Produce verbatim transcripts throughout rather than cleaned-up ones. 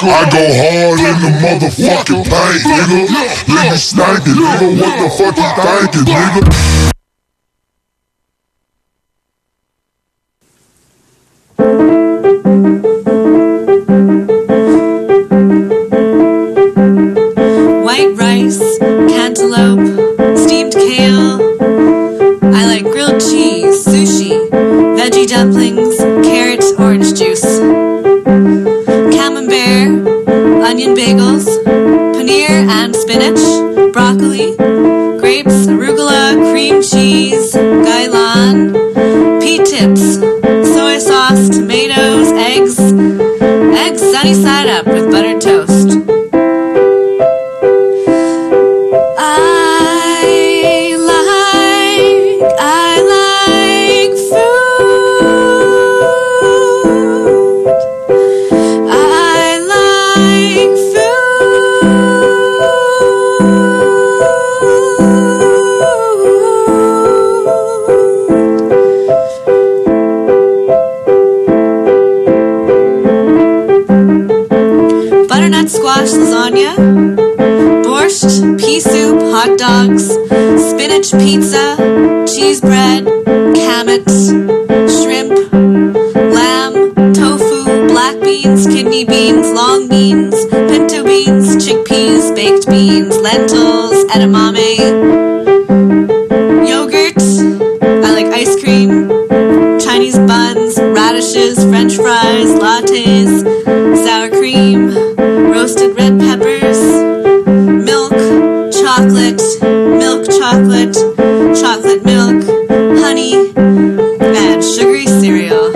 I go hard in the motherfucking paint, nigga. Nigga sniping, nigga. What the fuck you thinking, nigga? White rice, cantaloupe, steamed kale. I like grilled cheese, sushi, veggie dumplings, carrot orange juice, camembert, onion bagels, paneer and spinach, broccoli, grapes, arugula, cream cheese, gailan, pea tips, soy sauce, tomatoes, eggs, eggs sunny side up with buttered toast. Lasagna, borscht, pea soup, hot dogs, spinach pizza, cheese bread, kamut, shrimp, lamb, tofu, black beans, kidney beans, long beans, pinto beans, chickpeas, baked beans, lentils, edamame, yogurt, I like ice cream, Chinese buns, radishes, french fries, lattes, sour cream, roasted red peppers, milk, chocolate, milk chocolate, chocolate milk, honey, and sugary cereal.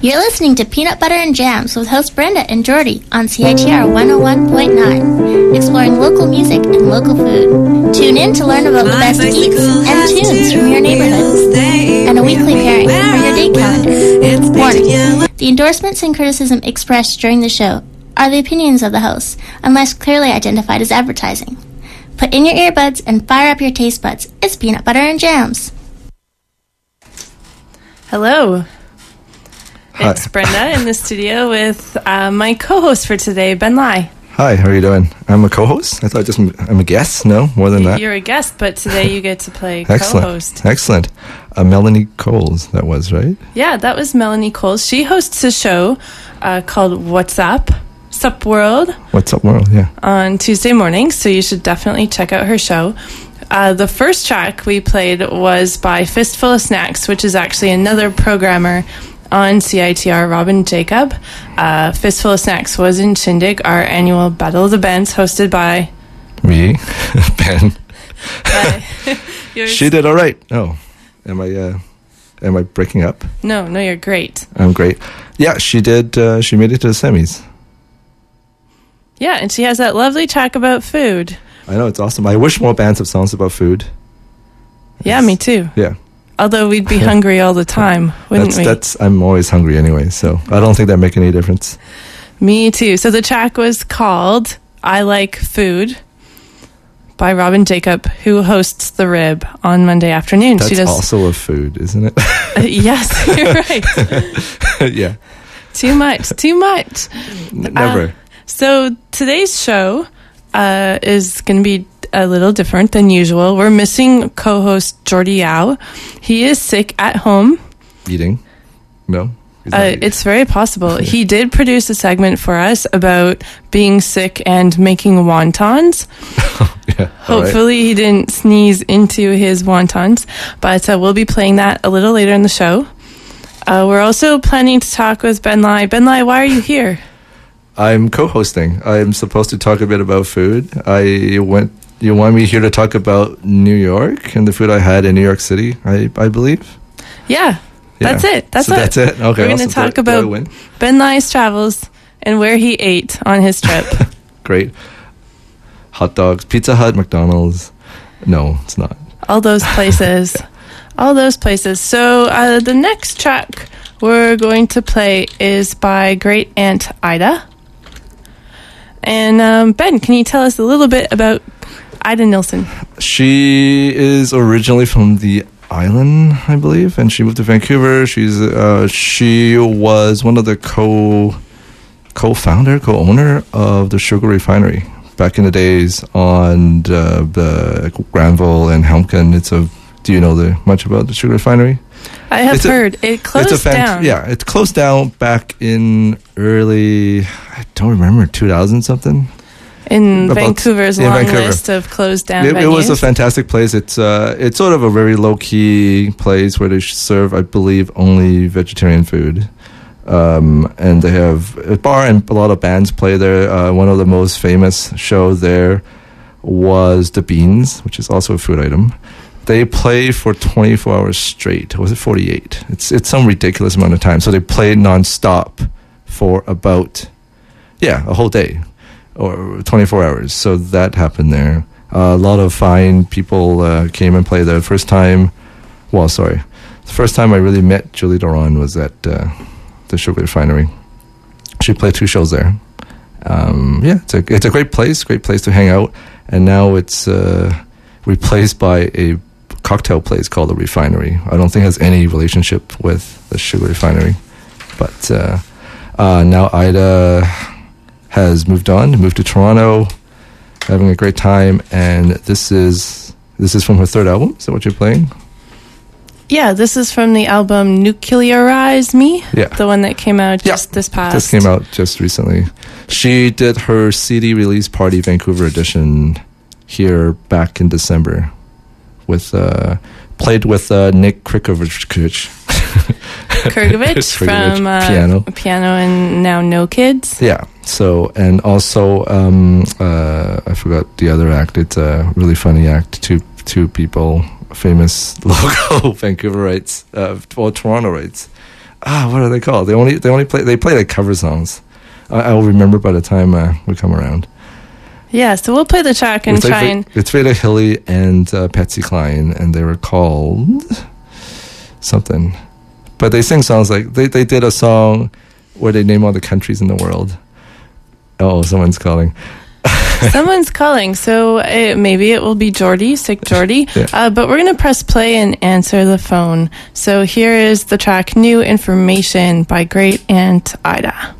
You're listening to Peanut Butter and Jams with hosts Brenda and Jordy on C I T R one oh one point nine, exploring local music and local food. Tune in to learn about the best geeks and tunes from your neighborhood, and a weekly pairing for your date calendar. Warning, the endorsements and criticism expressed during the show are the opinions of the hosts, unless clearly identified as advertising. Put in your earbuds and fire up your taste buds. It's Peanut Butter and Jams. Hello. Hi. It's Brenda in the studio with uh, my co-host for today, Ben Lai. Hi, how are you doing? I'm a co-host? I thought just I'm a guest. No, more than that. You're a guest, but today you get to play Excellent. co-host. Excellent. Uh, Melanie Coles, that was, right? Yeah, that was Melanie Coles. She hosts a show uh, called What's Up? Sup World. What's Up World, yeah. On Tuesday mornings, so you should definitely check out her show. Uh, the first track we played was by Fistful of Snacks, which is actually another programmer on C I T R, Robin Jacob. Uh, Fistful of Snacks was in Shindig, our annual Battle of the Bands, hosted by... Me? Ben. By she did all right. Oh. Am I uh, am I breaking up? No, no, you're great. I'm great. Yeah, she did. Uh, she made it to the semis. Yeah, and she has that lovely track about food. I know, it's awesome. I wish more bands have songs about food. Yeah, it's, me too. Yeah. Although we'd be hungry all the time, wouldn't that's, we? That's, I'm always hungry anyway, so I don't think that makes any difference. Me too. So the track was called I Like Food by Robin Jacob, who hosts The Rib on Monday afternoons. That's she does also a food, isn't it? uh, yes, you're right. Yeah. Too much, too much. N- never. Uh, so today's show uh, is going to be a little different than usual. We're missing co-host Jordy Yao. He is sick at home. Eating. No. Uh, it's very possible. He did produce a segment for us about being sick and making wontons. Yeah, hopefully right. He didn't sneeze into his wontons, but uh, we'll be playing that a little later in the show. Uh, we're also planning to talk with Ben Lai. Ben Lai, why are you here? I'm co-hosting. I'm supposed to talk a bit about food. I went. You want me here to talk about New York and the food I had in New York City, I, I believe? Yeah. Yeah. That's it. That's so it. That's it. Okay. We're going to talk that, about Ben Lai's travels and where he ate on his trip. Great. Hot dogs, Pizza Hut, McDonald's. No, it's not. All those places. Yeah. All those places. So uh, the next track we're going to play is by Great Aunt Ida. And um, Ben, can you tell us a little bit about Ida Nilsson? She is originally from the island, I believe, and she moved to Vancouver. She's uh, she was one of the co co-founder, co-owner of the Sugar Refinery back in the days on uh, the Granville and Helmken. It's a do you know the, much about the Sugar Refinery? I have it's heard a, it closed it's a fan- down. Yeah, it closed down back in early I don't remember two thousand something. In Vancouver's in long Vancouver. list of closed down it, venues. It was a fantastic place. It's uh, it's sort of a very low-key place where they serve, I believe, only vegetarian food. Um, and they have a bar and a lot of bands play there. Uh, one of the most famous shows there was The Beans, which is also a food item. They play for twenty-four hours straight. Was it forty-eight? It's, it's some ridiculous amount of time. So they play nonstop for about, yeah, a whole day. Or twenty-four hours. So that happened there. Uh, a lot of fine people uh, came and played there. First time, well, sorry. The first time I really met Julie Doran was at uh, the Sugar Refinery. She played two shows there. Um, yeah, it's a, it's a great place, great place to hang out. And now it's uh, replaced by a cocktail place called The Refinery. I don't think it has any relationship with the Sugar Refinery. But uh, uh, now Ida has moved on, moved to Toronto, having a great time, and this is this is from her third album. Is that what you're playing? Yeah, this is from the album Nuclearize Me, yeah. The one that came out just yeah. this past. This came out just recently. She did her C D release party, Vancouver edition, here back in December, with uh, played with uh, Nick Krikovich. Kurgovich from uh, piano. piano and now No Kids. Yeah. So and also um, uh, I forgot the other act. It's a really funny act. Two two people, famous local Vancouverites uh, or Torontoites. Ah, what are they called? They only they only play they play like cover songs. I, I will remember by the time uh, we come around. Yeah. So we'll play the track and try like, and it's Veda Hilly and uh, Patsy Cline, and they were called something. But they sing songs like they, they did a song where they name all the countries in the world. Oh, someone's calling. Someone's calling. So it, maybe it will be Jordy, Sick Jordy. Yeah. Uh, but we're going to press play and answer the phone. So here is the track New Information by Great Aunt Ida.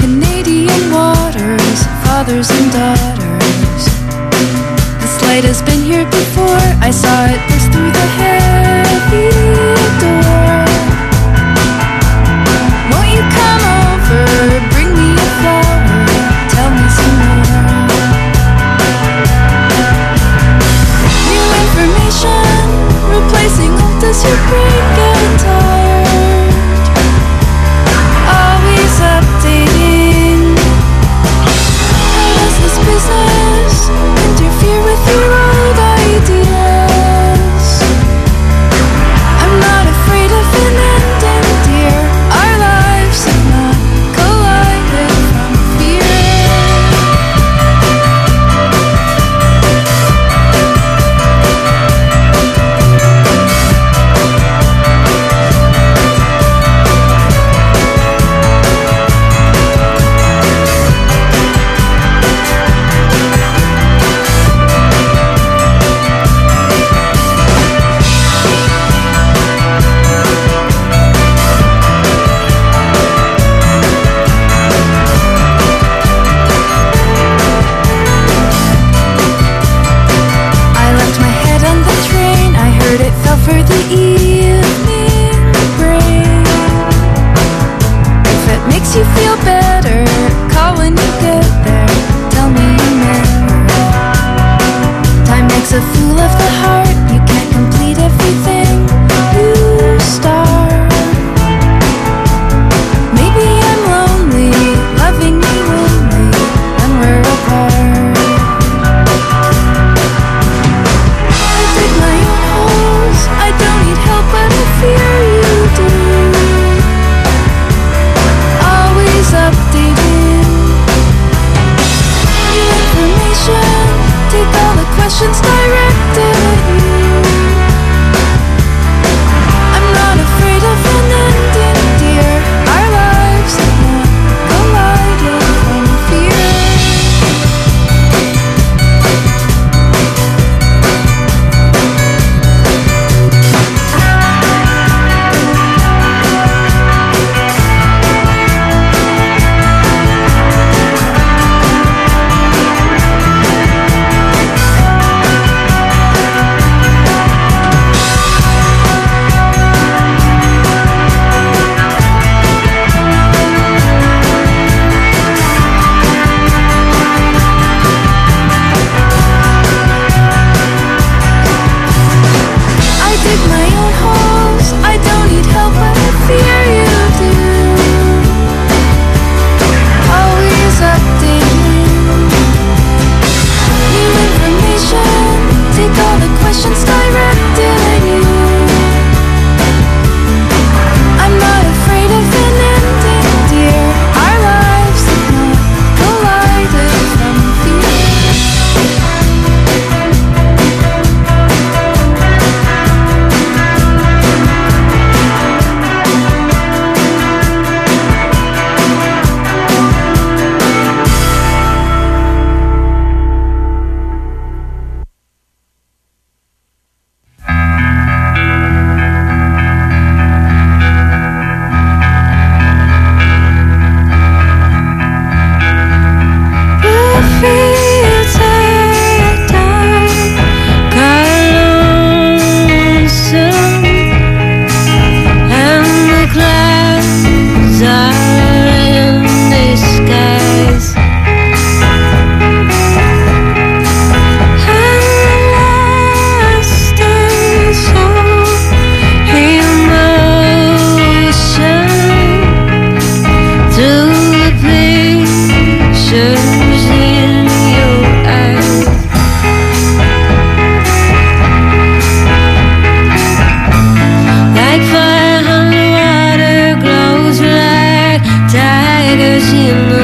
Canadian waters, fathers and daughters. This light has been here before. I saw it burst through the heavy door. Won't you come over, bring me a flower, tell me some more. New information, replacing old as your brain got tired. Always updating. Business interfere with your old ideas. I'm not afraid of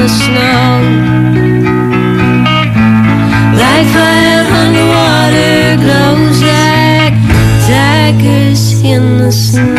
the snow, like fire underwater, glows like daggers in the snow.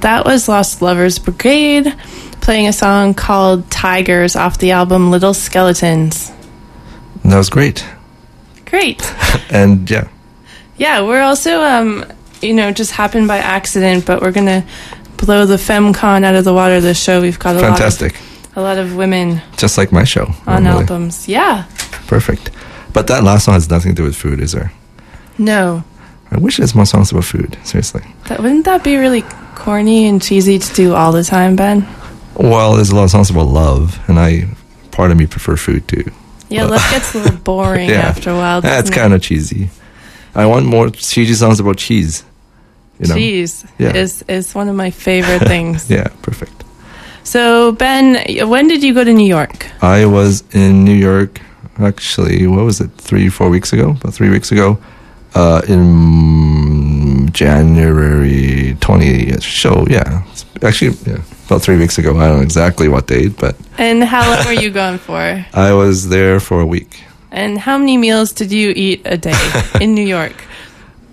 That was Lost Lovers Brigade playing a song called Tigers off the album Little Skeletons. That was great. Great. And yeah. Yeah, we're also, um, you know, just happened by accident, but we're going to blow the FemCon out of the water this show. We've got a Fantastic. lot of, a lot of women. Just like my show. On normally. Albums. Yeah. Perfect. But that last song has nothing to do with food, is there? No. I wish there's more songs about food, seriously. That, wouldn't that be really corny and cheesy to do all the time, Ben? Well, there's a lot of songs about love, and I, part of me, prefer food too. Yeah, love gets a little boring yeah. after a while. That's yeah, kind of cheesy. I want more cheesy songs about cheese. You know? Cheese yeah. is is one of my favorite things. Yeah, perfect. So, Ben, when did you go to New York? I was in New York, actually, what was it, three, four weeks ago? About three weeks ago. Uh, in January twentieth show, yeah. It's actually, yeah, about three weeks ago. I don't know exactly what date, but... And how long were you gone for? I was there for a week. And how many meals did you eat a day in New York?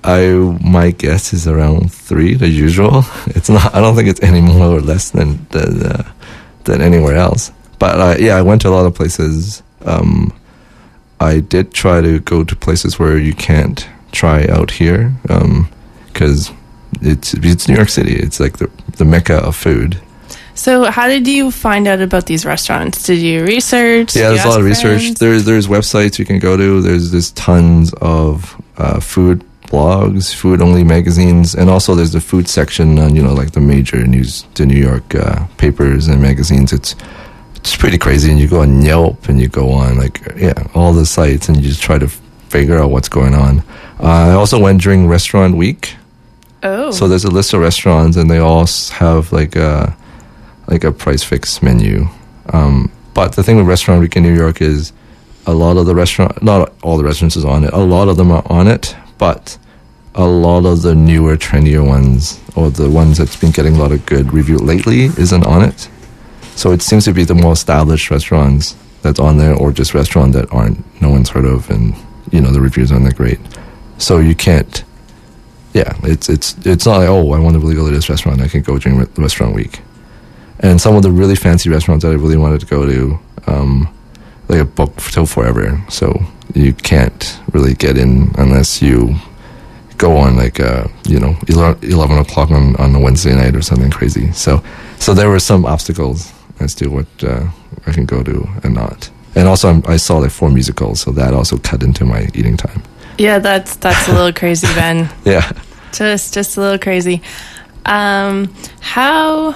I My guess is around three, the usual. It's not. I don't think it's any more or less than, than, uh, than anywhere else. But, uh, yeah, I went to a lot of places. Um, I did try to go to places where you can't try out here, because um, it's it's New York City. It's like the the mecca of food. So, how did you find out about these restaurants? Did you research? Yeah, there's a lot of research. There's there's websites you can go to. There's there's tons of uh, food blogs, food only magazines, and also there's the food section on, you know, like the major news, the New York uh, papers and magazines. It's it's pretty crazy, and you go on Yelp and you go on like yeah all the sites, and you just try to figure out what's going on. Uh, I also went during restaurant week, Oh. So there's a list of restaurants, and they all have like a like a price fixed menu. Um, but the thing with Restaurant Week in New York is a lot of the restaurant, not all the restaurants is on it. A lot of them are on it, but a lot of the newer, trendier ones, or the ones that's been getting a lot of good review lately, isn't on it. So it seems to be the more established restaurants that's on there, or just restaurants that aren't, no one's heard of, and you know the reviews aren't that great. So you can't. Yeah, it's it's it's not like, oh, I want to really go to this restaurant, I can go during re- Restaurant Week. And some of the really fancy restaurants that I really wanted to go to, um, like a book till forever. So you can't really get in unless you go on like uh, you know eleven o'clock on, on a Wednesday night or something crazy. So so there were some obstacles as to what uh, I can go to and not. And also I'm, I saw like four musicals, so that also cut into my eating time. Yeah, that's that's a little crazy, Ben. Yeah, just just a little crazy. Um, how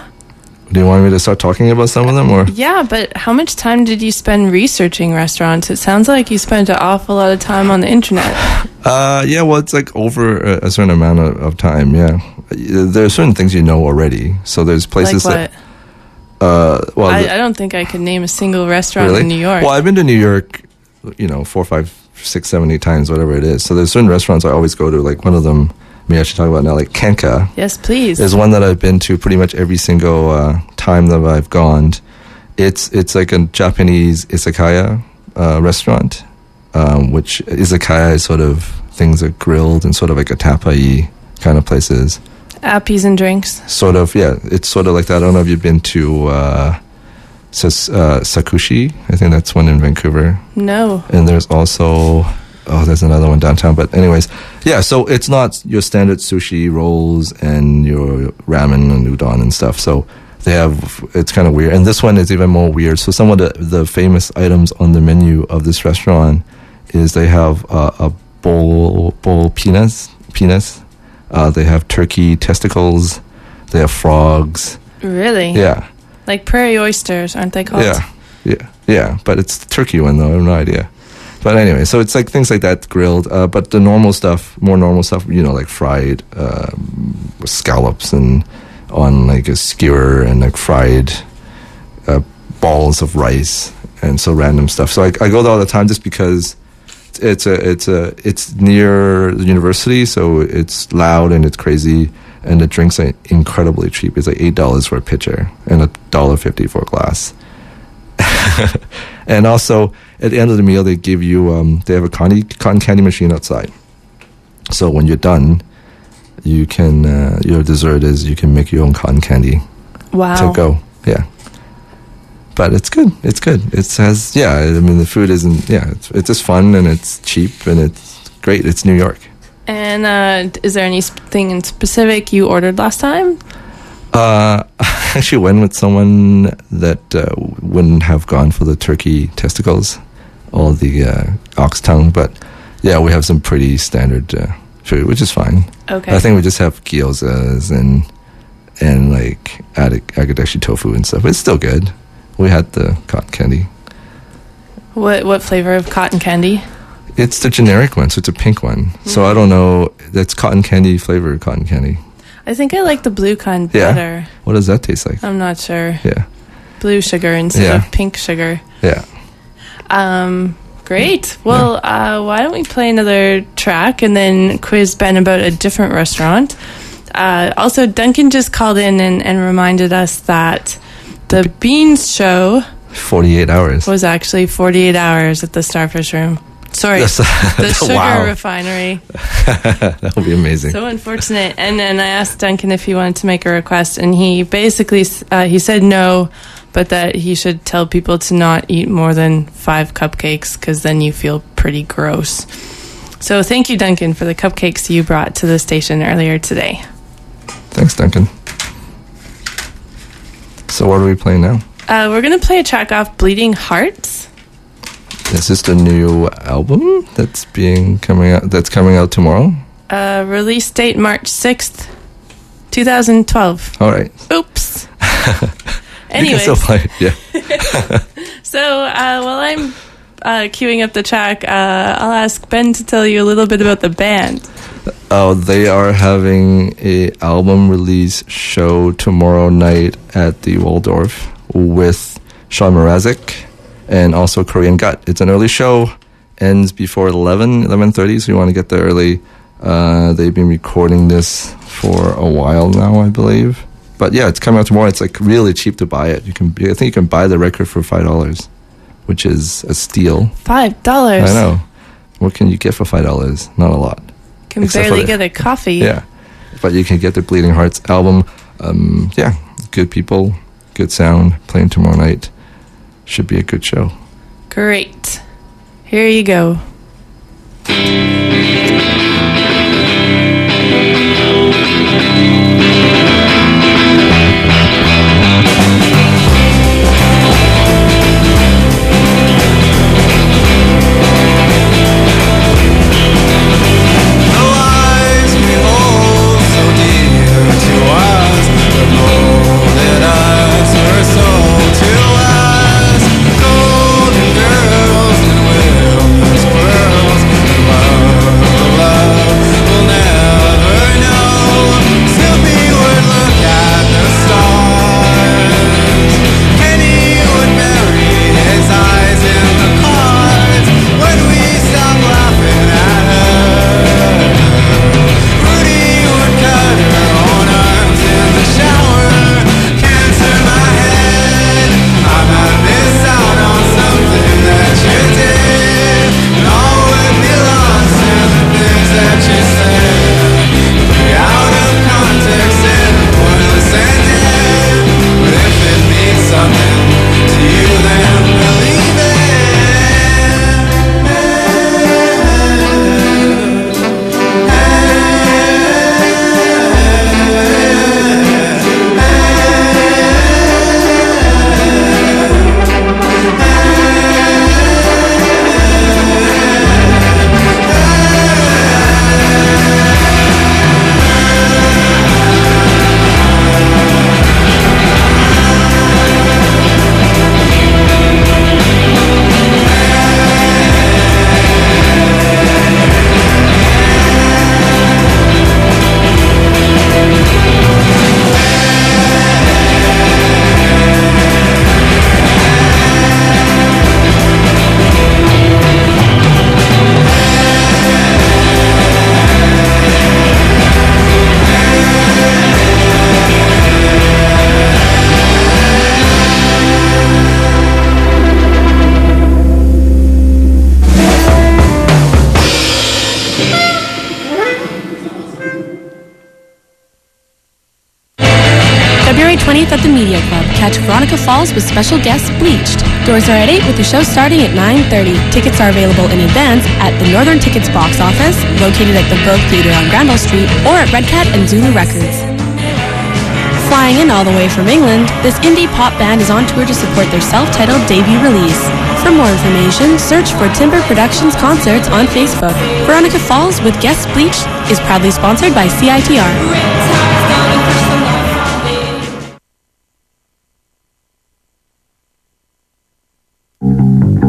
do you want me to start talking about some of them, or? Yeah, but how much time did you spend researching restaurants? It sounds like you spent an awful lot of time on the internet. Uh, yeah, well, it's like over a, a certain amount of, of time. Yeah, there are certain things you know already. So there's places like that. Uh, well, I, the, I don't think I could name a single restaurant really? in New York. Well, I've been to New York, you know, four or five. six, seven, eight times, whatever it is. So there's certain restaurants I always go to, like one of them, maybe I should talk about now, like Kenka. Yes, please. There's one that I've been to pretty much every single uh, time that I've gone. It's it's like a Japanese izakaya uh, restaurant, um, which izakaya is sort of, things are grilled and sort of like a tapa-y kind of places. Appies and drinks. Sort of, yeah. It's sort of like that. I don't know if you've been to... Uh, says uh, Sakushi. I think that's one in Vancouver. No. And there's also, oh, there's another one downtown. But anyways, yeah, so it's not your standard sushi rolls and your ramen and udon and stuff. So they have, it's kind of weird. And this one is even more weird. So some of the, the famous items on the menu of this restaurant is they have uh, a bowl, bowl penis, penis. Uh, they have turkey testicles. They have frogs. Really? Yeah. Like prairie oysters, aren't they called? Yeah, yeah, yeah. But it's the turkey one, though. I have no idea. But anyway, so it's like things like that grilled. Uh, but the normal stuff, more normal stuff, you know, like fried uh, scallops and on like a skewer and like fried uh, balls of rice and so random stuff. So I, I go there all the time just because it's a it's a it's near the university, so it's loud and it's crazy. And the drinks are incredibly cheap. It's like eight dollars for a pitcher and one dollar fifty for a glass. And also, at the end of the meal, they give you, um, they have a cotton, cotton candy machine outside. So when you're done, you can, uh, your dessert is you can make your own cotton candy. Wow. To go, yeah. But it's good. It's good. It has, yeah, I mean, the food isn't, yeah, it's, it's just fun and it's cheap and it's great. It's New York. And uh, is there anything in specific you ordered last time? Uh, I actually went with someone that uh, wouldn't have gone for the turkey testicles or the uh, ox tongue. But, yeah, we have some pretty standard uh, food, which is fine. Okay. I think we just have gyozas and, and like, agadashi tofu and stuff. It's still good. We had the cotton candy. What What flavor of cotton candy? It's the generic one, so it's a pink one. Mm-hmm. So I don't know. That's cotton candy flavor, cotton candy. I think I like the blue kind better. Yeah. What does that taste like? I'm not sure. Yeah. Blue sugar instead yeah. of pink sugar. Yeah. Um. Great. Well, yeah. uh, why don't we play another track and then quiz Ben about a different restaurant. Uh, also, Duncan just called in and, and reminded us that the Beans Show... forty-eight hours. ...was actually forty-eight hours at the Starfish Room. Sorry, That's, the Sugar wow. Refinery. That would be amazing. So unfortunate. And then I asked Duncan if he wanted to make a request, and he basically uh, he said no, but that he should tell people to not eat more than five cupcakes because then you feel pretty gross. So thank you, Duncan, for the cupcakes you brought to the station earlier today. Thanks, Duncan. So what are we playing now? Uh, we're going to play a track off Bleeding Hearts. Is this the new album that's being coming out? That's coming out tomorrow. Uh, release date March sixth, two thousand twelve. All right. Oops. Anyway, still play it. Yeah. So uh, while I'm uh, queuing up the track, uh, I'll ask Ben to tell you a little bit about the band. Uh, they are having a album release show tomorrow night at the Waldorf with Sean Mrazek and also Korean Gut. It's an early show, ends before eleven, eleven thirty, so you want to get there early. Uh, they've been recording this for a while now, I believe. But yeah, it's coming out tomorrow. It's like really cheap to buy it. You can, I think you can buy the record for five dollars, which is a steal. five dollars? I know. What can you get for five dollars? Not a lot. Can Except barely the, get a coffee. Yeah. But you can get the Bleeding Hearts album. Um, yeah. Good people, good sound, playing tomorrow night. Should be a good show. Great. Here you go. At the Media Club. Catch Veronica Falls with special guest Bleached. Doors are at eight with the show starting at nine thirty. Tickets are available in advance at the Northern Tickets box office, located at the Vogue Theater on Granville Street, or at Red Cat and Zulu Records. Flying in all the way from England, this indie pop band is on tour to support their self-titled debut release. For more information, search for Timber Productions Concerts on Facebook. Veronica Falls with guest Bleached is proudly sponsored by C I T R.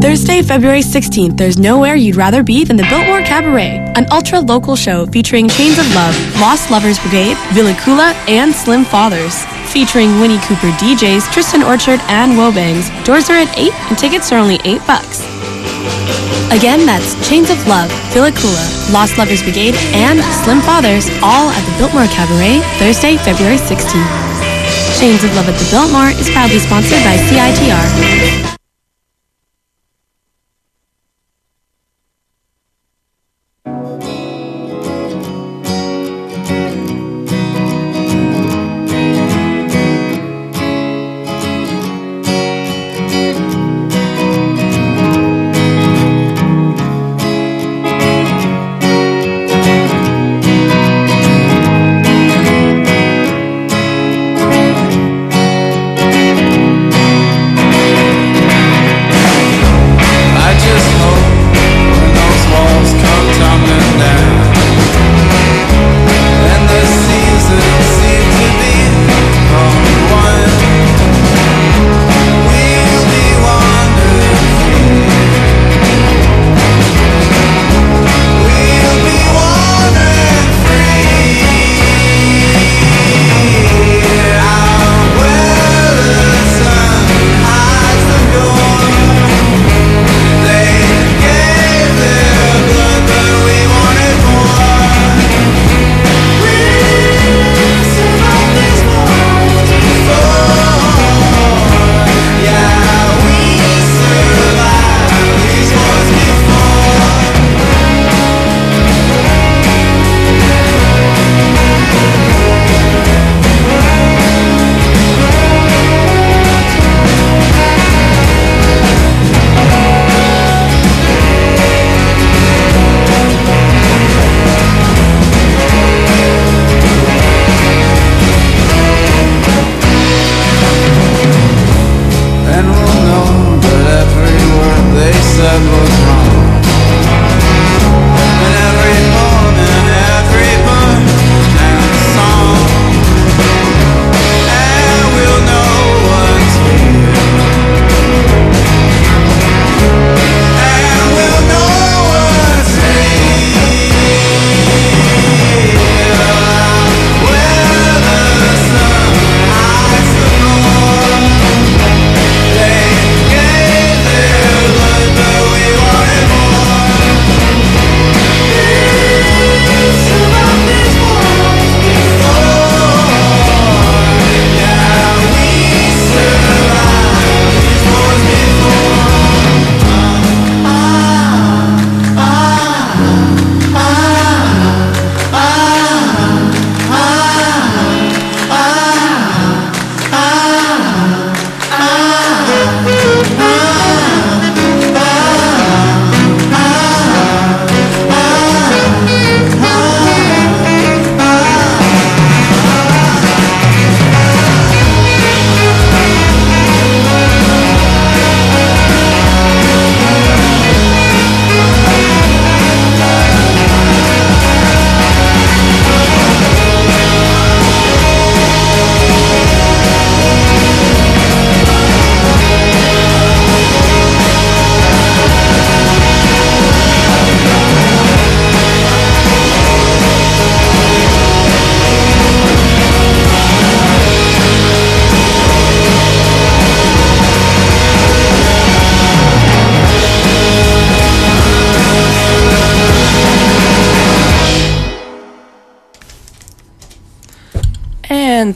Thursday, February sixteenth, there's nowhere you'd rather be than the Biltmore Cabaret, an ultra-local show featuring Chains of Love, Lost Lovers Brigade, Villa Kula, and Slim Fathers. Featuring Winnie Cooper D Js, Tristan Orchard, and Wobangs. Doors are at eight, and tickets are only eight bucks. Again, that's Chains of Love, Villa Kula, Lost Lovers Brigade, and Slim Fathers, all at the Biltmore Cabaret, Thursday, February sixteenth. Chains of Love at the Biltmore is proudly sponsored by C I T R.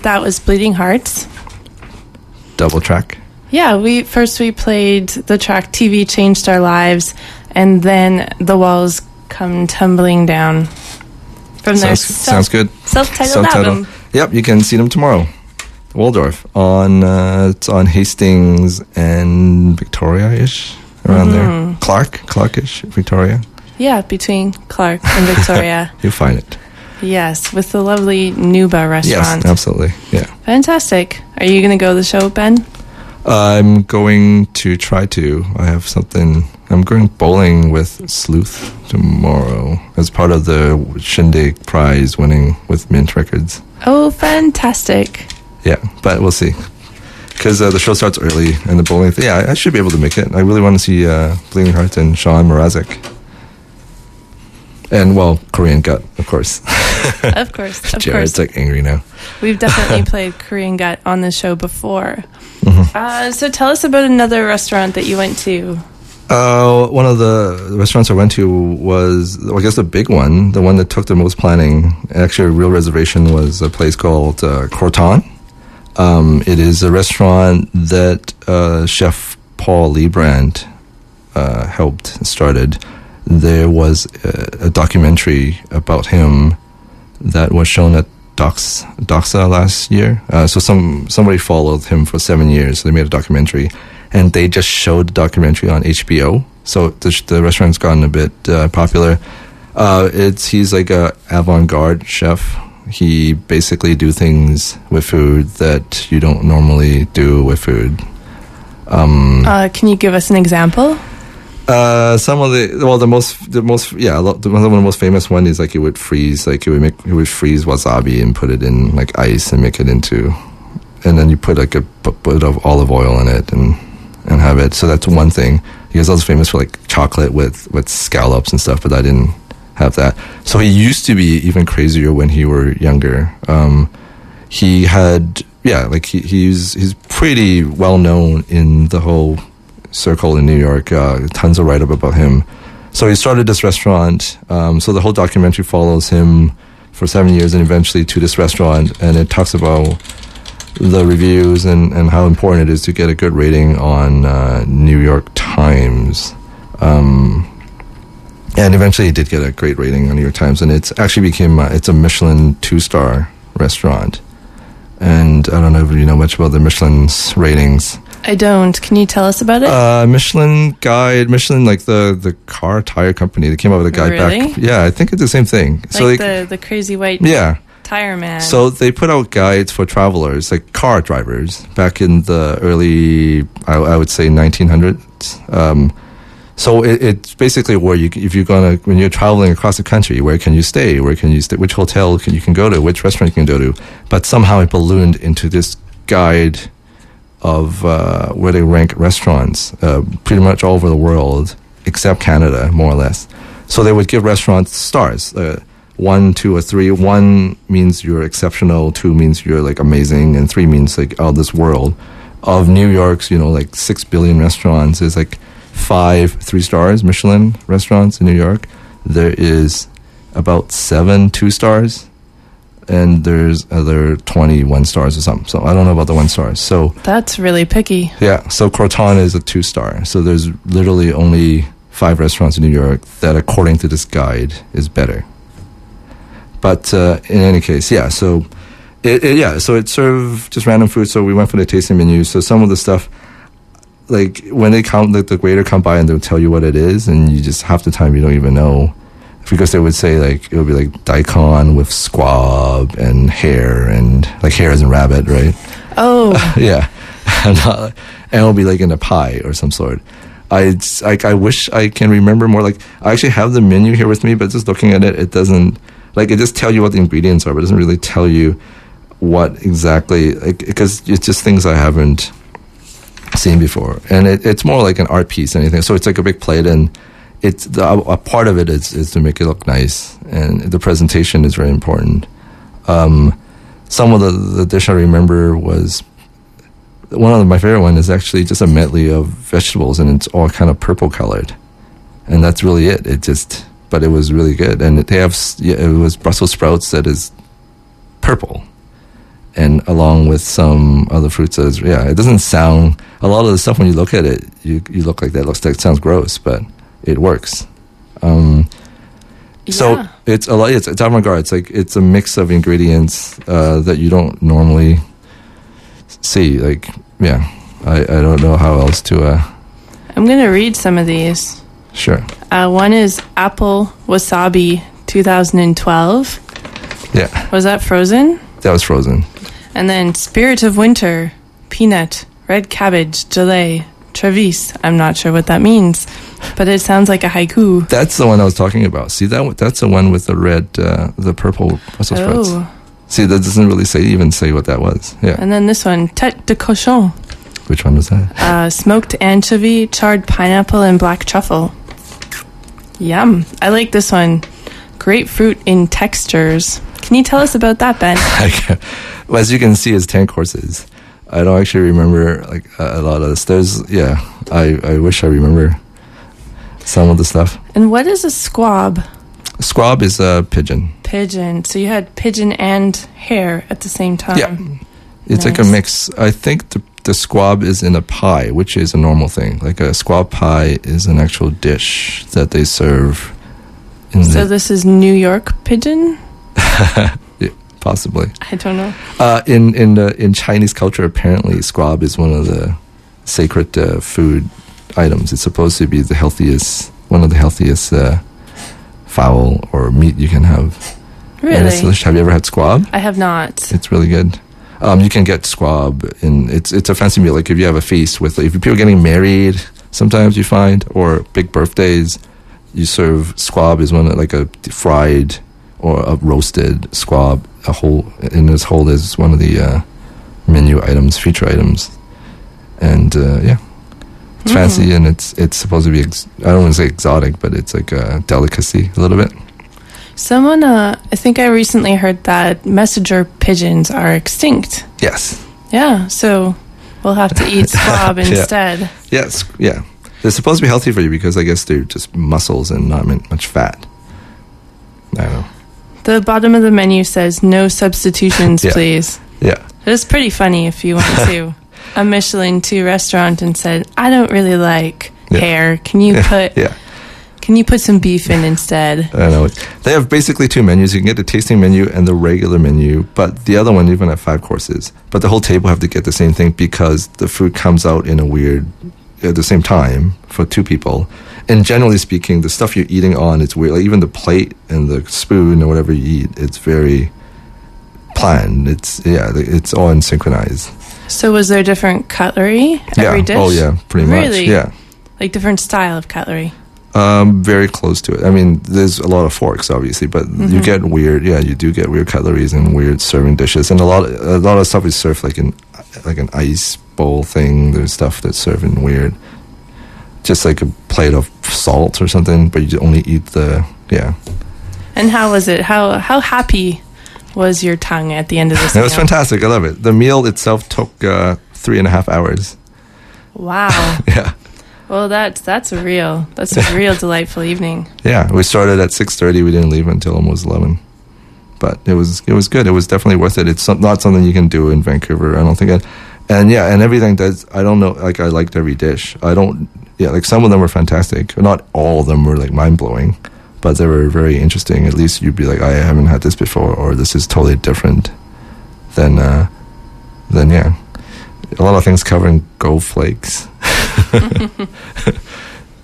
that was Bleeding Hearts. Double track? Yeah, we first we played the track T V Changed Our Lives, and then The Walls Come Tumbling Down from sounds, their self, sounds good. self-titled, self-titled album. Yep, you can see them tomorrow. Waldorf on uh, it's on Hastings and Victoria-ish, around mm-hmm. there. Clark, Clark-ish, Victoria. Yeah, between Clark and Victoria. You'll find it. Yes, with the lovely Nuba restaurant. Yes, absolutely. Yeah. Fantastic. Are you going to go to the show, Ben? I'm going to try to. I have something. I'm going bowling with Sleuth tomorrow as part of the Shindig prize winning with Mint Records. Oh, fantastic. Yeah, but we'll see. Because uh, the show starts early and the bowling thing. Yeah, I should be able to make it. I really want to see uh, Bleeding Hearts and Sean Mrazek. And, well, Korean Gut, of course. Of course, of Jared's course. Jared's, like, angry now. We've definitely played Korean Gut on the show before. Mm-hmm. Uh, so tell us about another restaurant that you went to. Uh, one of the restaurants I went to was, well, I guess, the big one, the one that took the most planning. Actually, a real reservation was a place called uh, Corton. Um, it is a restaurant that uh, Chef Paul Lebrand uh, helped started. There was a, a documentary about him that was shown at Dox, Doxa last year. Uh, so some somebody followed him for seven years. So they made a documentary, and they just showed the documentary on H B O. So the, the restaurant's gotten a bit uh, popular. Uh, it's he's like a avant-garde chef. He basically do things with food that you don't normally do with food. Um, uh, can you give us an example? Uh, some of the well, the most, the most, yeah, the one of the most famous one is like it would freeze, like it would make, it would freeze wasabi and put it in like ice and make it into, and then you put like a bit of olive oil in it and and have it. So that's one thing. He was also famous for like chocolate with with scallops and stuff, but I didn't have that. So he used to be even crazier when he were younger. Um, he had yeah, like he he's he's pretty well known in the whole circle in New York, uh, tons of write-up about him. So he started this restaurant. Um, so the whole documentary follows him for seven years and eventually to this restaurant, and it talks about the reviews and, and how important it is to get a good rating on uh, New York Times. Um, and eventually it did get a great rating on New York Times, and it's actually became, a, it's a Michelin two-star restaurant. And I don't know if you know much about the Michelin's ratings. I don't. Can you tell us about it? Uh, Michelin Guide, Michelin, like the, the car tire company. They came up with a guide really? back. Yeah, I think it's the same thing. Like so they, the, the crazy white yeah. tire man. So they put out guides for travelers, like car drivers, back in the early, I, I would say, nineteen hundreds. Um, so it, it's basically where you, if you're going to, when you're traveling across the country, where can you stay? Where can you stay? Which hotel can you can go to? Which restaurant you can go to? But somehow it ballooned into this guide of uh, where they rank restaurants uh, pretty much all over the world except Canada, more or less. So they would give restaurants stars, uh, one, two, or three. One means you're exceptional, two means you're like amazing, and three means like out of this world. Of New York's, you know, like six billion restaurants, there's like five three stars Michelin restaurants in New York. There is about seven two stars. And there's other twenty one stars or something. So I don't know about the one stars. So that's really picky. Yeah. So Corton is a two star. So there's literally only five restaurants in New York that, according to this guide, is better. But uh, in any case, yeah. So it, it yeah. So it served just random food. So we went for the tasting menu. So some of the stuff, like when they count, like the waiter come by and they'll tell you what it is, and you just half the time you don't even know. Because they would say, like, it would be like daikon with squab and hare and, like, hare as in rabbit, right? Oh. Yeah. And, uh, and it would be, like, in a pie or some sort. I, I, I wish I can remember more. Like, I actually have the menu here with me, but just looking at it, it doesn't, like, it just tells you what the ingredients are, but it doesn't really tell you what exactly, like, because it's just things I haven't seen before. And it, it's more like an art piece and anything. So it's like a big plate and It's the, a part of it is, is to make it look nice, and the presentation is very important. Um, some of the, the dish I remember was one of the, my favorite one is actually just a medley of vegetables, and it's all kind of purple colored, and that's really it. It just but it was really good, and they have yeah, it was Brussels sprouts that is purple, and along with some other fruits. That is, yeah, it doesn't sound, a lot of the stuff when you look at it, you you look like that looks like it sounds gross, but it works. Um, yeah. So it's a lot. It's, it's avant-garde. It's like it's a mix of ingredients uh, that you don't normally see. Like, yeah, I, I don't know how else to. Uh, I'm gonna read some of these. Sure. Uh, one is Apple Wasabi twenty twelve. Yeah. Was that frozen? That was frozen. And then Spirit of Winter, Peanut, Red Cabbage, Gelée, Travis. I'm not sure what that means, but it sounds like a haiku. That's the one I was talking about. See, that that's the one with the red, uh, the purple Brussels sprouts. Oh. See, that doesn't really say even say what that was. Yeah. And then this one, Tête de Cochon. Which one was that? Uh, smoked anchovy, charred pineapple, and black truffle. Yum. I like this one. Grapefruit in textures. Can you tell us about that, Ben? Well, as you can see, it's ten courses. I don't actually remember like a, a lot of this. There's, yeah, I, I wish I remember some of the stuff. And what is a squab? A squab is a pigeon. Pigeon. So you had pigeon and hare at the same time. Yeah. It's nice. Like a mix. I think the the squab is in a pie, which is a normal thing. Like a squab pie is an actual dish that they serve. In so the, this is New York pigeon? Yeah, possibly. I don't know. Uh, in in the, in Chinese culture, apparently squab is one of the sacred uh, food items. It's supposed to be the healthiest, one of the healthiest uh, fowl or meat you can have. Really? And it's delicious. Have you ever had squab? I have not. It's really good. Um, you can get squab, and it's it's a fancy meal. Like if you have a feast with, like, if people are getting married, sometimes you find, or big birthdays, you serve squab is one like a fried or a roasted squab, a whole in its whole is one of the uh, menu items, feature items, and uh, yeah, it's mm. fancy and it's it's supposed to be ex- I don't want to say exotic, but it's like a delicacy a little bit. Someone, uh, I think I recently heard that messenger pigeons are extinct. Yes. Yeah, so we'll have to eat squab instead. Yeah. Yes, yeah. They're supposed to be healthy for you because I guess they're just muscles and not much fat. I don't know. The bottom of the menu says, no substitutions, yeah. please. Yeah. It's pretty funny if you went to a Michelin two restaurant and said, I don't really like yeah. hare. Can you yeah. put yeah. Can you put some beef in instead? I know. They have basically two menus. You can get the tasting menu and the regular menu, but the other one even have five courses. But the whole table have to get the same thing because the food comes out in a weird... at the same time for two people, and generally speaking the stuff you're eating on, it's weird. Like even the plate and the spoon or whatever you eat, it's very planned. It's yeah it's all unsynchronized. So was there different cutlery every yeah. dish? Oh yeah, pretty really? much. Yeah, like different style of cutlery. Um very close to it. I mean, there's a lot of forks obviously, but mm-hmm. you get weird yeah you do get weird cutleries and weird serving dishes, and a lot of, a lot of stuff is served like in like an ice bowl thing. There's stuff that's serving weird, just like a plate of salt or something, but you only eat the yeah. And how was it? How how happy was your tongue at the end of this? It was fantastic. I love it. The meal itself took uh, three and a half hours. Wow. Yeah. Well, that's that's a real that's a real delightful evening. Yeah, we started at six thirty. We didn't leave until almost eleven. But it was it was good. It was definitely worth it. It's not something you can do in Vancouver, I don't think. I'd, and yeah, and everything that's I don't know. Like I liked every dish. I don't. Yeah, like some of them were fantastic. Not all of them were like mind blowing, but they were very interesting. At least you'd be like, I haven't had this before, or this is totally different than uh, than yeah. A lot of things covering gold flakes,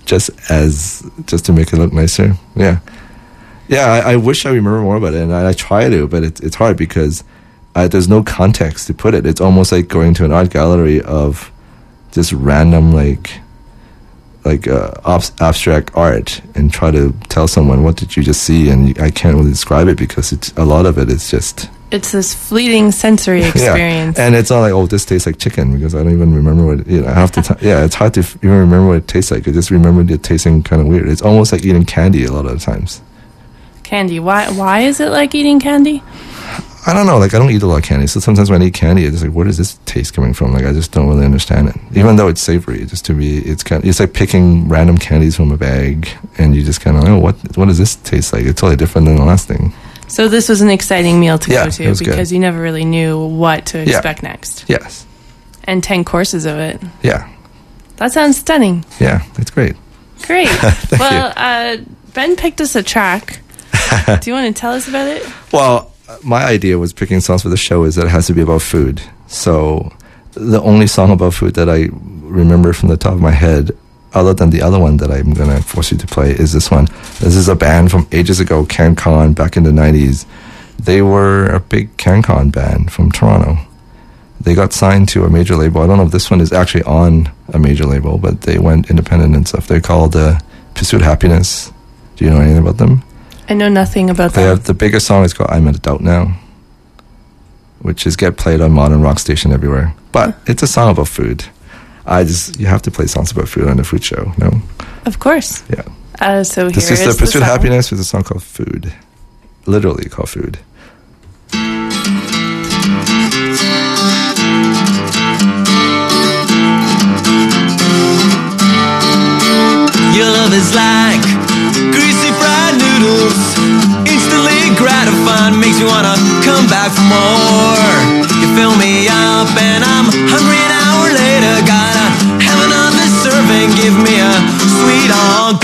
just as just to make it look nicer. Yeah. Yeah, I, I wish I remember more about it, and I, I try to, but it, it's hard because I, there's no context to put it. It's almost like going to an art gallery of just random, like, like uh, obs- abstract art, and try to tell someone what did you just see, and you, I can't really describe it because it's, a lot of it is just... It's this fleeting sensory experience. Yeah. And it's not like, oh, this tastes like chicken, because I don't even remember what, it, you know, half the time. Yeah, it's hard to f- even remember what it tastes like. I just remember it tasting kind of weird. It's almost like eating candy a lot of the times. Candy. Why Why is it like eating candy? I don't know. Like, I don't eat a lot of candy. So sometimes when I eat candy, it's like, where does this taste coming from? Like, I just don't really understand it. Even though it's savory, just to be, it's kind of, it's like picking random candies from a bag, and you just kind of, oh, what, what does this taste like? It's totally different than the last thing. So this was an exciting meal to yeah, go to because good. you never really knew what to expect yeah. next. Yes. And ten courses of it. Yeah. That sounds stunning. Yeah, that's great. Great. Well, uh, Ben picked us a track. Do you want to tell us about it? Well, my idea was picking songs for the show is that it has to be about food. So the only song about food that I remember from the top of my head, other than the other one that I'm going to force you to play, is this one. This is a band from ages ago, CanCon, back in the nineties. They were a big CanCon band from Toronto. They got signed to a major label. I don't know if this one is actually on a major label, but they went independent and stuff. They're called uh, Pursuit of Happiness. Do you know anything about them? I know nothing about they that. Have, the biggest song is called I'm an Adult Now, which is get played on modern rock station everywhere. But huh. it's a song about food. I just You have to play songs about food on a food show, no? Of course. Yeah. Uh, so this here is, is the Pursuit the of Happiness with a song called Food. Literally called Food. Your love is like greasy fried noodles, instantly gratified, makes me wanna come back for more. You fill me up and I'm hungry an hour later, gotta have another serving, give me a sweet encore.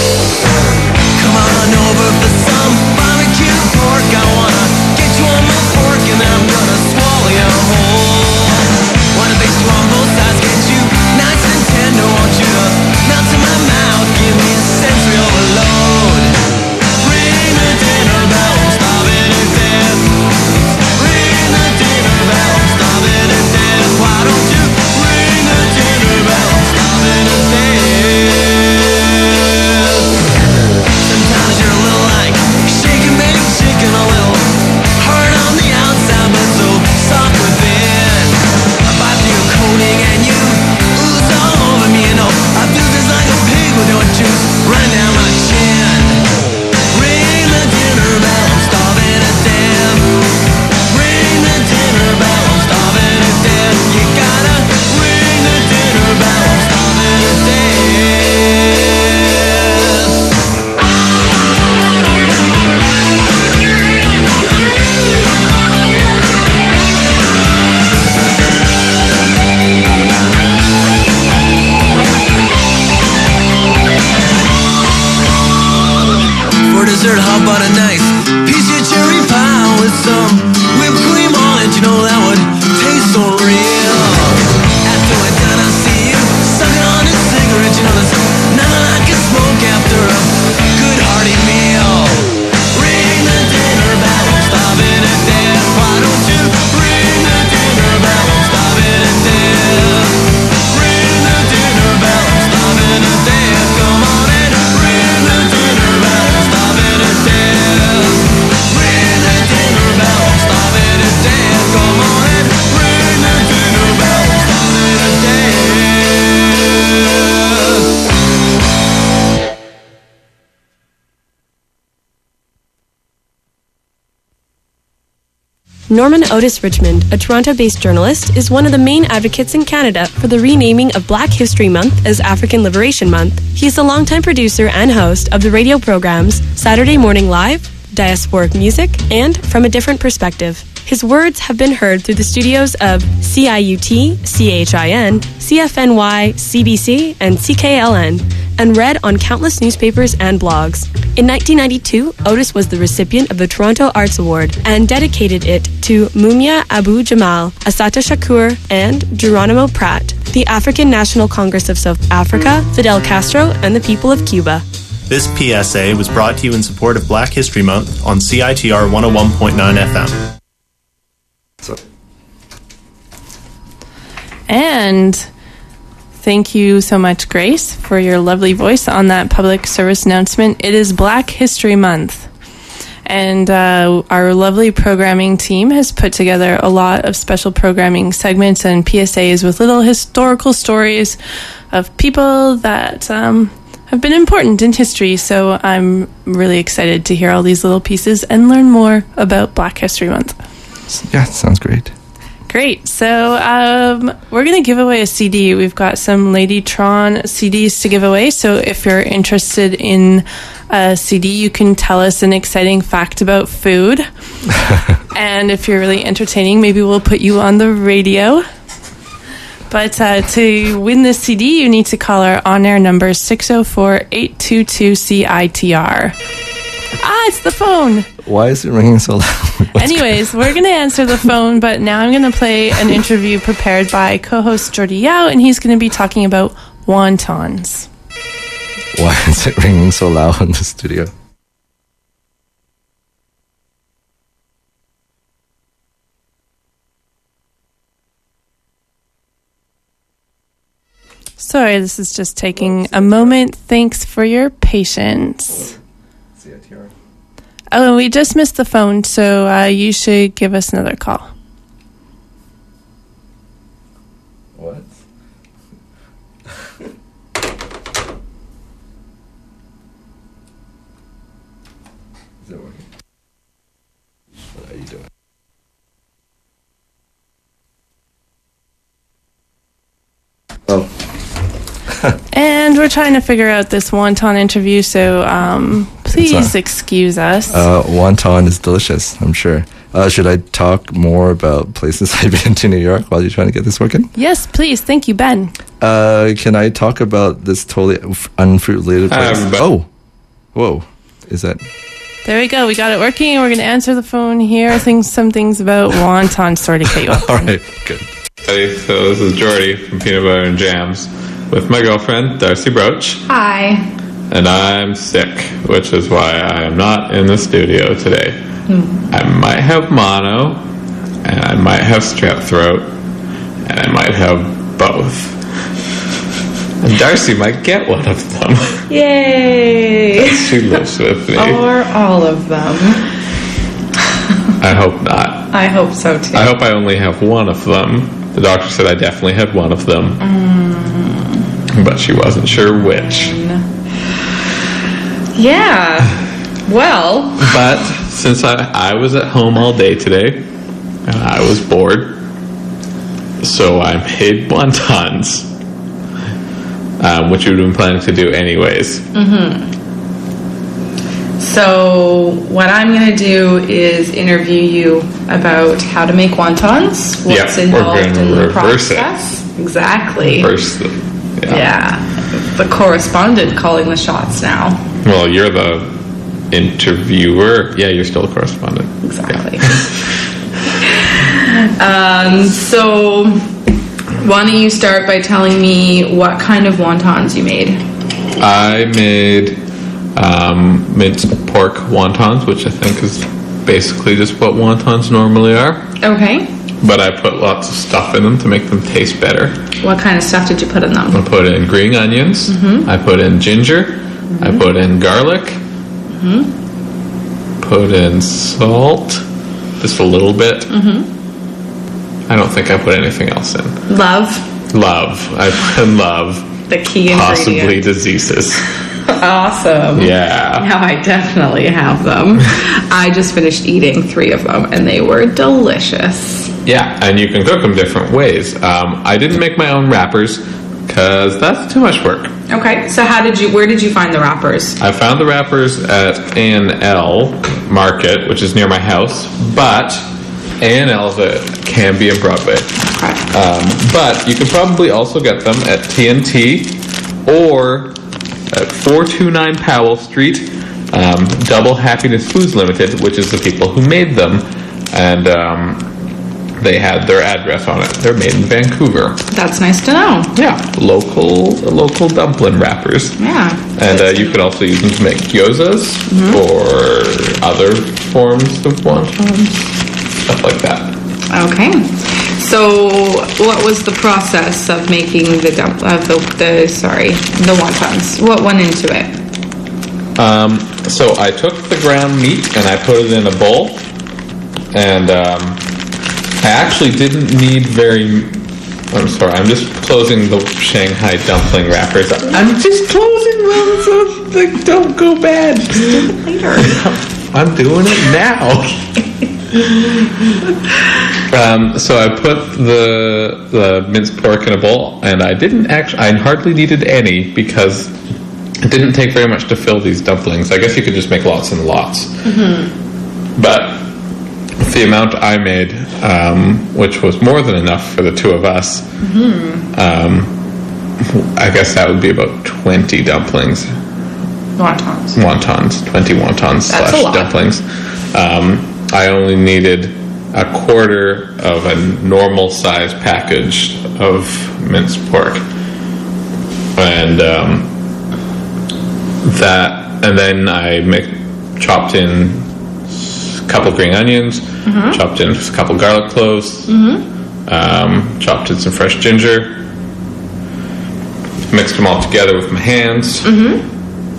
Come on over for some barbecue pork, I wanna get you on my fork and then I'm gonna swallow you whole. Wanna bake you on both sides, get you nice and tender, want you to melt in my mouth, give me a sensory overload. Ring the dinner bell, I'm starving to death. Ring the dinner bell, I'm starving to death. Why don't you ring the dinner bell, I'm starving to death? Sometimes you're a little like shaking, baby, chicken, a little hard on the outside, but so soft within. I bite through your coating and you ooze all over me, you know I do this like a pig with your juice running down my chin. Ring the dinner bell, I'm starving to death. Ring the dinner bell, I'm starving to death. You gotta ring the dinner bell, I'm starving to death. For dessert, how about a nice piece of cherry pie with some whipped cream on it? You know that would taste so real. After we're done, I'll see you sucking on a cigarette. You know there's nothing I can smoke after a good hearty meal. Ring the dinner bell, I'm starving to death. Why don't you ring the dinner bell, I'm starving to death. Ring the dinner bell, I'm starving to death. Come on and ring the dinner bell, I'm starving to death. Ring the dinner bell, I'm starving to death. Come on and ring the dinner bell, I'm starving to death. Norman Otis Richmond, a Toronto-based journalist, is one of the main advocates in Canada for the renaming of Black History Month as African Liberation Month. He is the longtime producer and host of the radio programs Saturday Morning Live, Diasporic Music, and From a Different Perspective. His words have been heard through the studios of C I U T, C H I N, C F N Y, C B C, and C K L N, and read on countless newspapers and blogs. In nineteen ninety-two, Otis was the recipient of the Toronto Arts Award and dedicated it to Mumia Abu-Jamal, Asata Shakur, and Geronimo Pratt, the African National Congress of South Africa, Fidel Castro, and the people of Cuba. This P S A was brought to you in support of Black History Month on C I T R one oh one point nine F M. So. And thank you so much, Grace, for your lovely voice on that public service announcement. It is Black History Month, and uh, our lovely programming team has put together a lot of special programming segments and P S As with little historical stories of people that um, have been important in history. So I'm really excited to hear all these little pieces and learn more about Black History Month. Yeah, sounds great. Great. So um, we're going to give away a C D. We've got some Lady Tron C Ds to give away. So if you're interested in a C D, you can tell us an exciting fact about food. And if you're really entertaining, maybe we'll put you on the radio. But uh, to win this C D, you need to call our on-air number six oh four, eight two two, C I T R. Ah, it's the phone. Why is it ringing so loud? Anyways, we're going to answer the phone, but now I'm going to play an interview prepared by co-host Jordy Yao, and he's going to be talking about wontons. Why is it ringing so loud in the studio? Sorry, this is just taking a moment. Thanks for your patience. Oh, we just missed the phone, so uh, you should give us another call. What? Is it working? What are you doing? Oh. And we're trying to figure out this wonton interview, so... Um, Please a, excuse us. Uh, wonton is delicious, I'm sure. Uh, should I talk more about places I've been to New York while you're trying to get this working? Yes, please. Thank you, Ben. Uh, can I talk about this totally unfruit-related place? Um, oh, whoa. Is that... There we go. We got it working. We're going to answer the phone here. Things, some things about wonton sort of cake. All right, good. Hey, so this is Jordy from Peanut Butter and Jams with my girlfriend, Darcy Broach. Hi. And I'm sick, which is why I am not in the studio today. Mm. I might have mono, and I might have strep throat, and I might have both. And Darcy might get one of them. Yay! She lives with me. Or all of them. I hope not. I hope so, too. I hope I only have one of them. The doctor said I definitely had one of them. Mm. But she wasn't sure which. Yeah, well... But since I, I was at home all day today, and I was bored, so I made wontons, um, which we've been planning to do anyways. Mm-hmm. So what I'm going to do is interview you about how to make wontons, what's yeah, involved in the process. It. Exactly. Reverse the, yeah. yeah, the correspondent calling the shots now. Well, you're the interviewer. Yeah, you're still a correspondent. Exactly. Yeah. um, so, why don't you start by telling me what kind of wontons you made? I made um, minced pork wontons, which I think is basically just what wontons normally are. Okay. But I put lots of stuff in them to make them taste better. What kind of stuff did you put in them? I put in green onions. Mm-hmm. I put in ginger. Mm-hmm. I put in garlic, mm-hmm. put in salt, just a little bit. Mm-hmm. I don't think I put anything else in. Love. Love. I put in love. The key ingredient. Possibly diseases. Awesome. Yeah. Now I definitely have them. I just finished eating three of them, and they were delicious. Yeah, and you can cook them different ways. Um, I didn't make my own wrappers, because that's too much work. Okay, so how did you? Where did you find the wrappers? I found the wrappers at A and L Market, which is near my house. But A and L is at Canby and Broadway. Okay. Um, but you can probably also get them at T N T or at four two nine Powell Street, um, Double Happiness Foods Limited, which is the people who made them, and um, they had their address on it. They're made in Vancouver. That's nice to know. Yeah, local local dumpling wrappers. Yeah. And uh, you could also use them to make gyozas mm-hmm. or other forms of wontons, stuff like that. Okay. So, what was the process of making the dump of the, the sorry the wontons? What went into it? Um. So I took the ground meat and I put it in a bowl, and um, I actually didn't need very. I'm sorry, I'm just closing the Shanghai dumpling wrappers. I'm just closing them so they don't go bad. Later. I'm doing it now. um, so I put the the minced pork in a bowl, and I didn't actually, I hardly needed any because it didn't take very much to fill these dumplings. I guess you could just make lots and lots. Mm-hmm. But the amount I made, um, which was more than enough for the two of us, mm-hmm. um, I guess that would be about twenty dumplings. Wontons. Wontons. twenty wontons. That's slash dumplings. Um, I only needed a quarter of a normal size package of minced pork. And um, that, and then I make, chopped in a couple green onions, mm-hmm. chopped in a couple garlic cloves, mm-hmm. um, chopped in some fresh ginger, mixed them all together with my hands. Mm-hmm.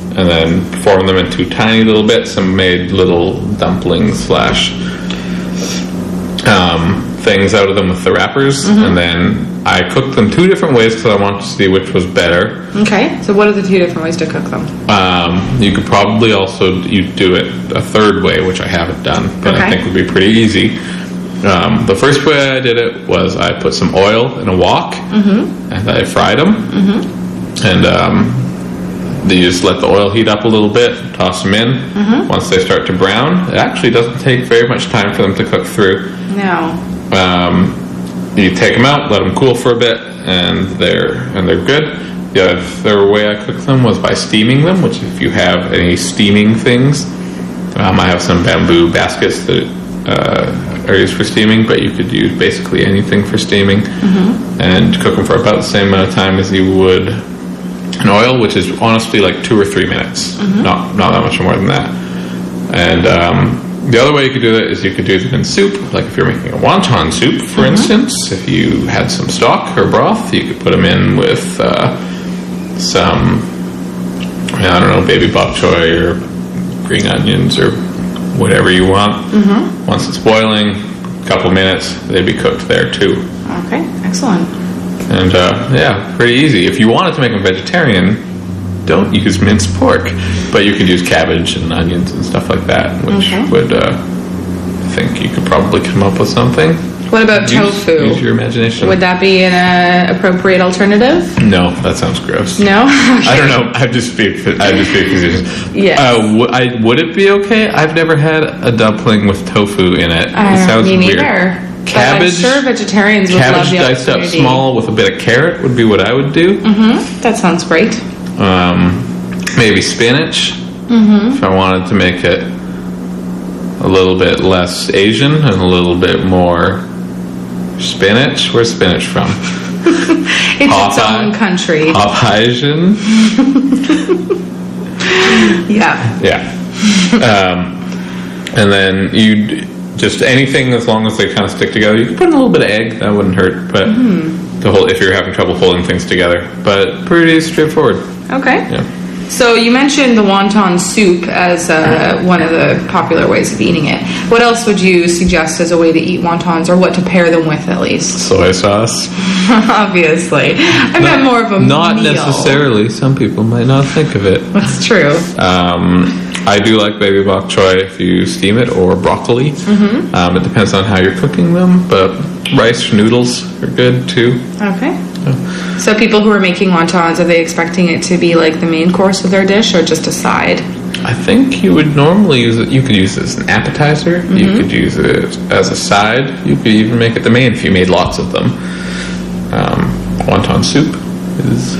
And then formed them into tiny little bits and made little dumplings slash um, things out of them with the wrappers. Mm-hmm. And then I cooked them two different ways because I wanted to see which was better. Okay. So what are the two different ways to cook them? Um, you could probably also you do it a third way, which I haven't done, but okay. I think would be pretty easy. Um, the first way I did it was I put some oil in a wok, mm-hmm. and I fried them. Mm-hmm. And... Um, you just let the oil heat up a little bit, toss them in. Mm-hmm. Once they start to brown, it actually doesn't take very much time for them to cook through. No. Um, you take them out, let them cool for a bit, and they're and they're good. The other way I cooked them was by steaming them, which if you have any steaming things, um, I have some bamboo baskets that uh, are used for steaming, but you could use basically anything for steaming, mm-hmm. and cook them for about the same amount of time as you would... an oil, which is honestly like two or three minutes, mm-hmm. not not that much more than that. And um, the other way you could do that is you could do it in soup, like if you're making a wonton soup, for mm-hmm. instance. If you had some stock or broth, you could put them in with uh, some, I don't know, baby bok choy or green onions or whatever you want. Mm-hmm. Once it's boiling, a couple minutes, they'd be cooked there too. Okay, excellent. And, uh, yeah, pretty easy. If you wanted to make them vegetarian, don't use minced pork. But you could use cabbage and onions and stuff like that, which okay. would, uh, I think you could probably come up with something. What about use, tofu? Use your imagination. Would that be an uh, appropriate alternative? No, that sounds gross. No? Okay. I don't know. I'd just be I'd just be confused. Yes. Uh, w- I, would it be okay? I've never had a dumpling with tofu in it. Uh, it sounds me weird. Neither. Cabbage, I'm sure vegetarians would cabbage love the diced up small with a bit of carrot would be what I would do. Mm-hmm. That sounds great. Um, maybe spinach. Mm-hmm. If I wanted to make it a little bit less Asian and a little bit more spinach. Where's spinach from? It's Popeye, its own country. Popeye-sian. Yeah. Yeah. Um, and then you'd... just anything, as long as they kind of stick together. You can put in a little bit of egg. That wouldn't hurt. But mm-hmm. the whole, if you're having trouble holding things together. But pretty straightforward. Okay. Yeah. So you mentioned the wonton soup as uh, one of the popular ways of eating it. What else would you suggest as a way to eat wontons, or what to pair them with at least? Soy sauce. Obviously. I meant more of a not meal. Not necessarily. Some people might not think of it. That's true. Um... I do like baby bok choy if you steam it, or broccoli. Mm-hmm. Um, it depends on how you're cooking them, but rice noodles are good too. Okay. Yeah. So people who are making wontons, are they expecting it to be like the main course of their dish or just a side? I think you would normally use it. You could use it as an appetizer. Mm-hmm. You could use it as a side. You could even make it the main if you made lots of them. Um, wonton soup is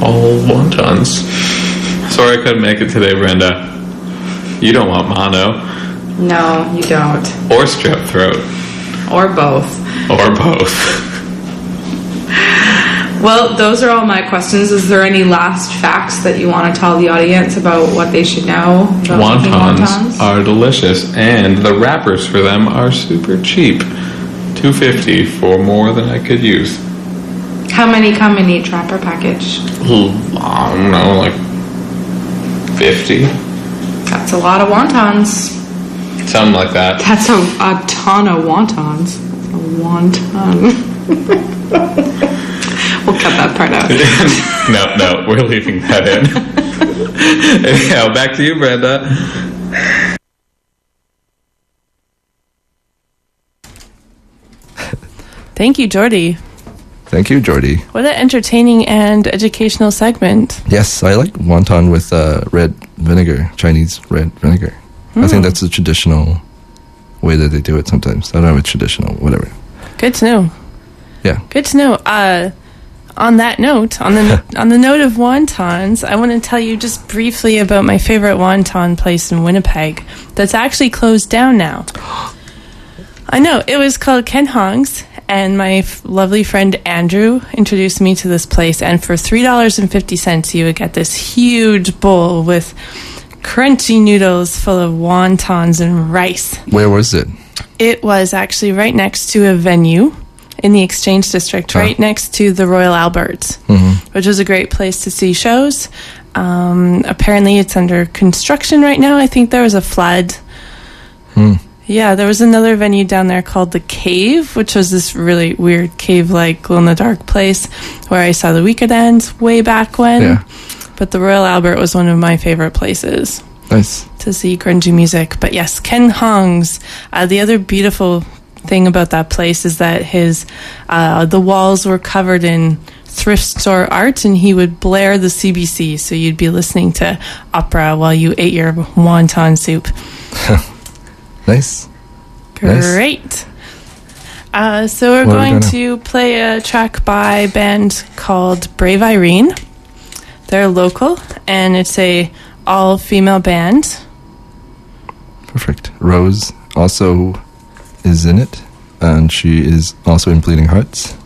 all wontons. Sorry I couldn't make it today, Brenda. You don't want mono. No, you don't. Or strep throat. Or both. Or both. Well, those are all my questions. Is there any last facts that you want to tell the audience about what they should know? Wontons, wontons are delicious, and the wrappers for them are super cheap. two dollars and fifty cents for more than I could use. How many come in each wrapper package? I don't know, like fifty. That's a lot of wontons. Something like that. That's a, a ton of wontons. That's a wonton. We'll cut that part out. no, no, we're leaving that in. Anyhow, back to you, Brenda. Thank you, Jordy. Thank you, Jordy. What an entertaining and educational segment. Yes, I like wonton with uh, red vinegar, Chinese red vinegar. Mm. I think that's the traditional way that they do it sometimes. I don't have a traditional, whatever. Good to know. Yeah. Good to know. Uh, on that note, on the on the note of wontons, I want to tell you just briefly about my favorite wonton place in Winnipeg that's actually closed down now. I know. It was called Ken Hong's, and my f- lovely friend Andrew introduced me to this place, and for three dollars and fifty cents you would get this huge bowl with crunchy noodles full of wontons and rice. Where was it? It was actually right next to a venue in the Exchange District, huh. right next to the Royal Albert, mm-hmm. which was a great place to see shows. Um, apparently it's under construction right now. I think there was a flood. Hmm. Yeah, there was another venue down there called The Cave, which was this really weird cave-like, glow-in-the-dark place where I saw The Weekends way back when. Yeah. But the Royal Albert was one of my favorite places. Nice. To see grungy music. But yes, Ken Hong's. Uh, the other beautiful thing about that place is that his uh, the walls were covered in thrift store art, and he would blare the C B C, so you'd be listening to opera while you ate your wonton soup. Nice. Great. Nice. Uh, so we're what going we to play a track by a band called Brave Irene. They're local, and it's a all-female band. Perfect. Rose also is in it, and she is also in Bleeding Hearts.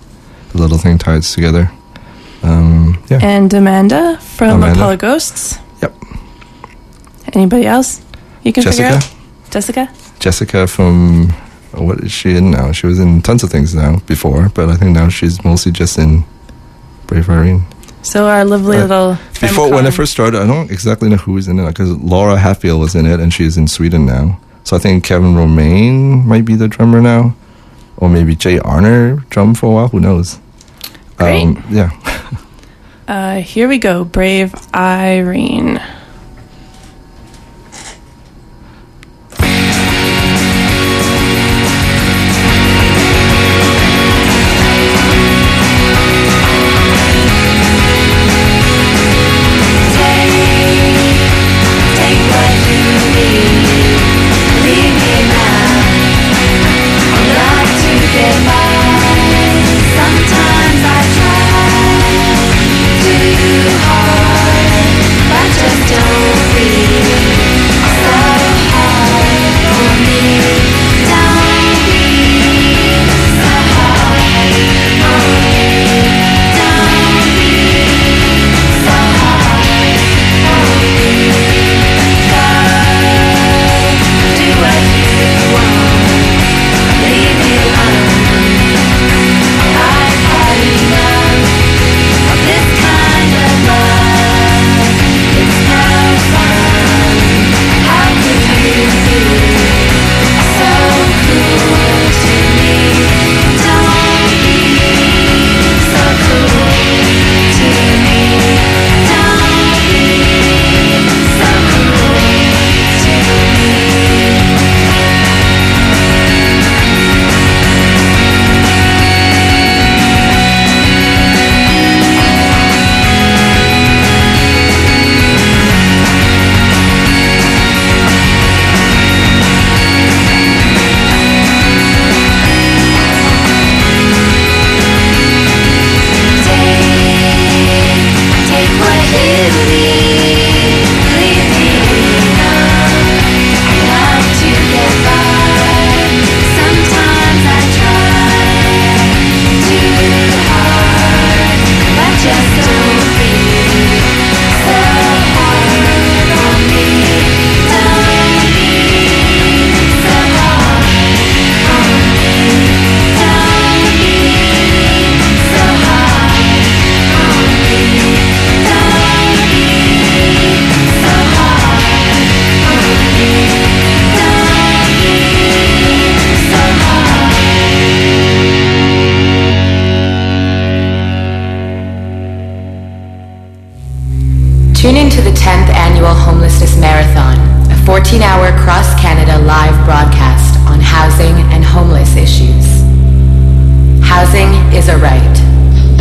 The little thing ties together. Um, yeah. And Amanda from Amanda. Apollo Ghosts. Yep. Anybody else you can Jessica? figure out? Jessica? Jessica from, what is she in now? She was in tons of things now before, but I think now she's mostly just in Brave Irene. So our lovely uh, little... Before, when I first started, I don't exactly know who was in it, because Laura Hatfield was in it, and she's in Sweden now. So I think Kevin Romaine might be the drummer now, or maybe Jay Arner drummed for a while, who knows? Great. Um, yeah. uh, here we go, Brave Irene. Sometimes I try to do hard, but just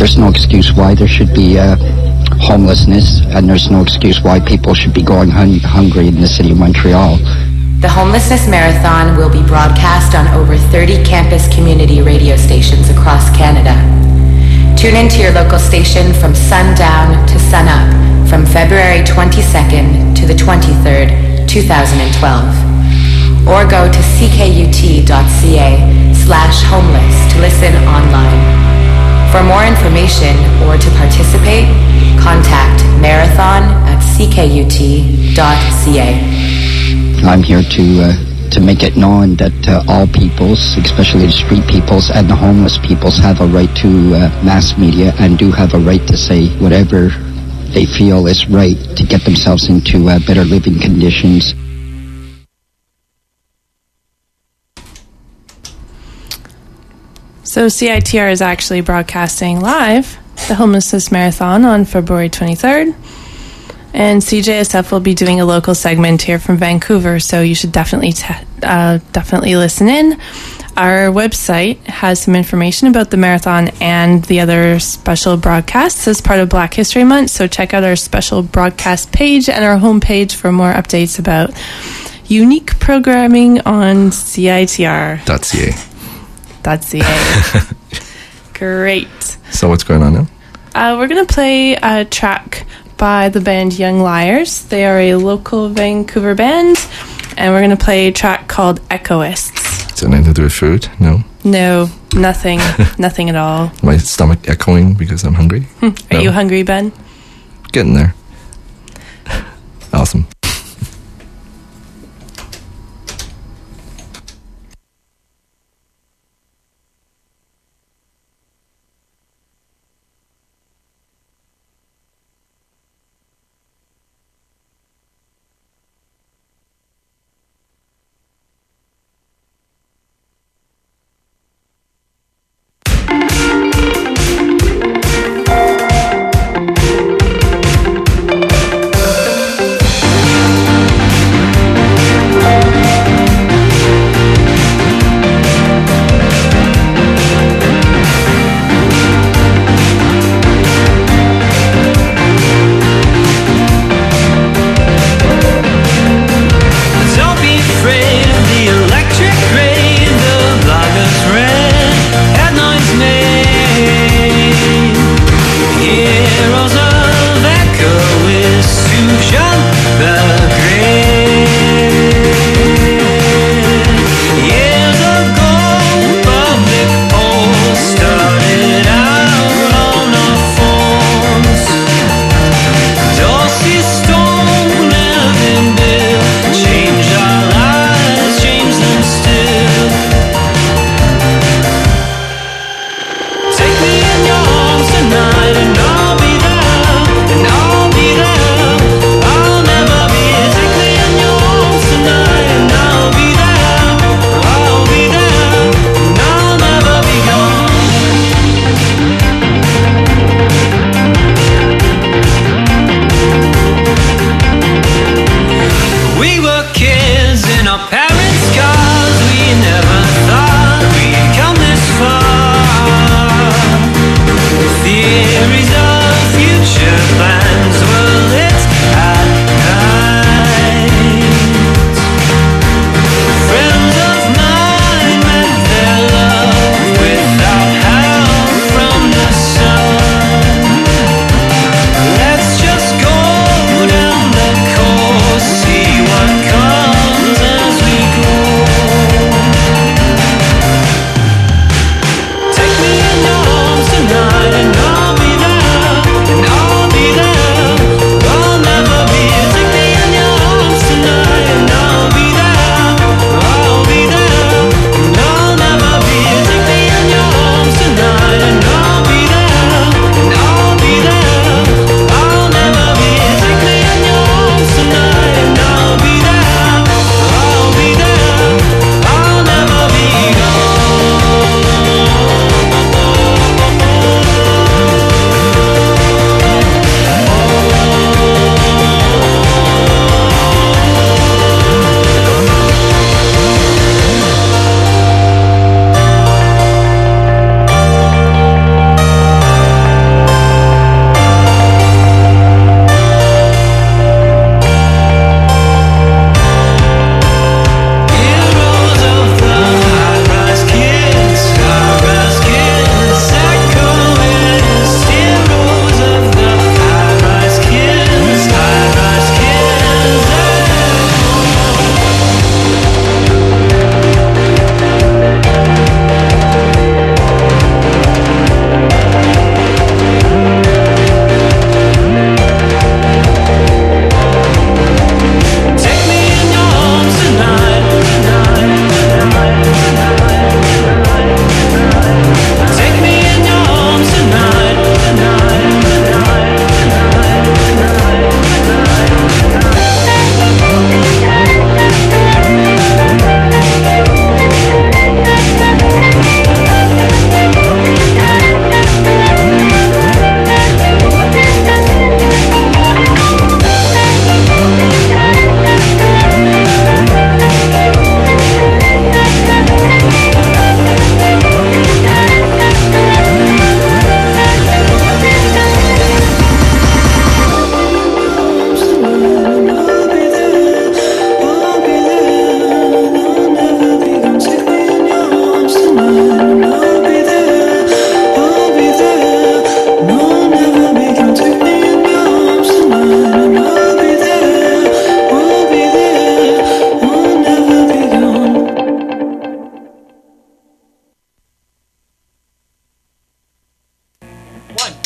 There's no excuse why there should be uh, homelessness, and there's no excuse why people should be going hun hungry in the city of Montreal. The Homelessness Marathon will be broadcast on over thirty campus community radio stations across Canada. Tune into your local station from sundown to sunup from February twenty-second to the twenty-third, two thousand twelve. Or go to ckut.ca slash homeless to listen online. For more information or to participate, contact marathon at ckut.ca. I'm here to uh, to make it known that uh, all peoples, especially the street peoples and the homeless peoples, have a right to uh, mass media and do have a right to say whatever they feel is right to get themselves into uh, better living conditions. So C I T R is actually broadcasting live the Homelessness Marathon on February twenty-third. And C J S F will be doing a local segment here from Vancouver, so you should definitely te uh, definitely listen in. Our website has some information about the marathon and the other special broadcasts as part of Black History Month, so check out our special broadcast page and our homepage for more updates about unique programming on C I T R dot C A. .ca. Great. So what's going on now? Uh, we're going to play a track by the band Young Liars. They are a local Vancouver band, and we're going to play a track called Echoists. It's anything to do with food? No? No, nothing. Nothing at all. My stomach echoing because I'm hungry? Are no. you hungry, Ben? Getting there. Awesome.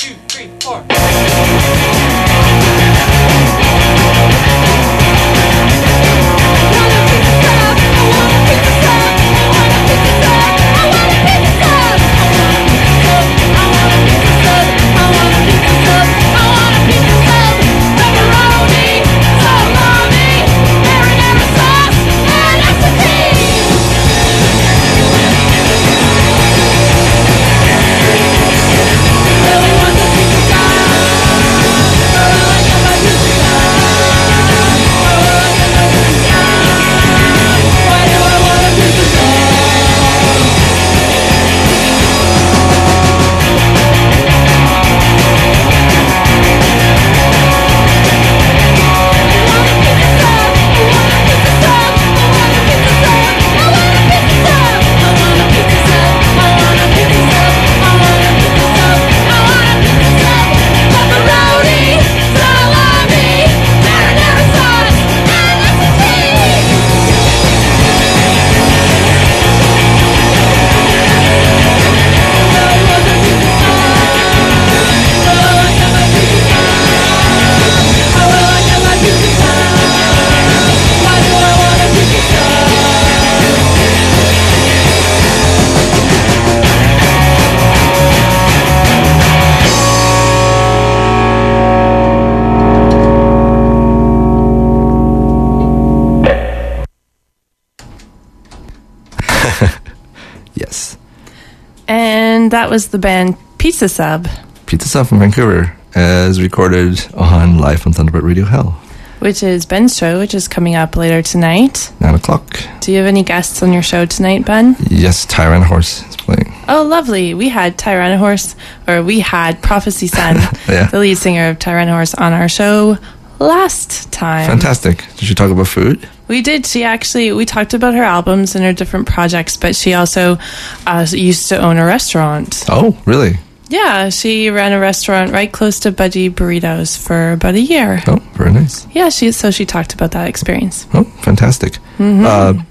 two, three, four. That was the band Pizza Sub. Pizza Sub from Vancouver, as recorded on Live on Thunderbird Radio Hell. Which is Ben's show, which is coming up later tonight. Nine o'clock. Do you have any guests on your show tonight, Ben? Yes, Tyrannohorse is playing. Oh, lovely. We had Tyrannohorse, or we had Prophecy Sun, yeah. the lead singer of Tyrannohorse, on our show last time. Fantastic. Did you talk about food? We did. She actually, we talked about her albums and her different projects, but she also uh, used to own a restaurant. Oh, really? Yeah, she ran a restaurant right close to Budgie Burritos for about a year. Oh, very nice. Yeah, she. so she talked about that experience. Oh, fantastic. Mm-hmm. Uh,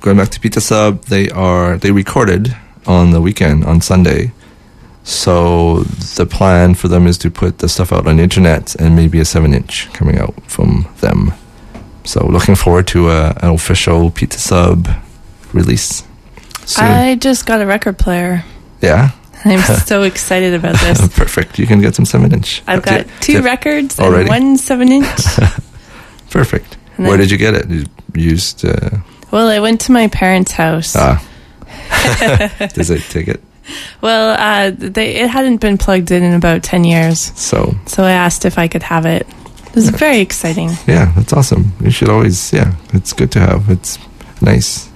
going back to Pizza Sub, they are they recorded on the weekend, on Sunday. So the plan for them is to put the stuff out on the internet and maybe a seven inch coming out from them. So looking forward to uh, an official Pizza Sub release soon. I just got a record player. Yeah? I'm so excited about this. Perfect. You can get some seven inch. I've got yeah. two yeah. records already. And one seven inch. Perfect. And where did you get it? You used... Uh... Well, I went to my parents' house. Ah. Does it take it? Well, uh, they it hadn't been plugged in in about ten years. So? So I asked if I could have it. It's very exciting. Yeah, that's awesome. You should always, yeah, it's good to have. It's nice.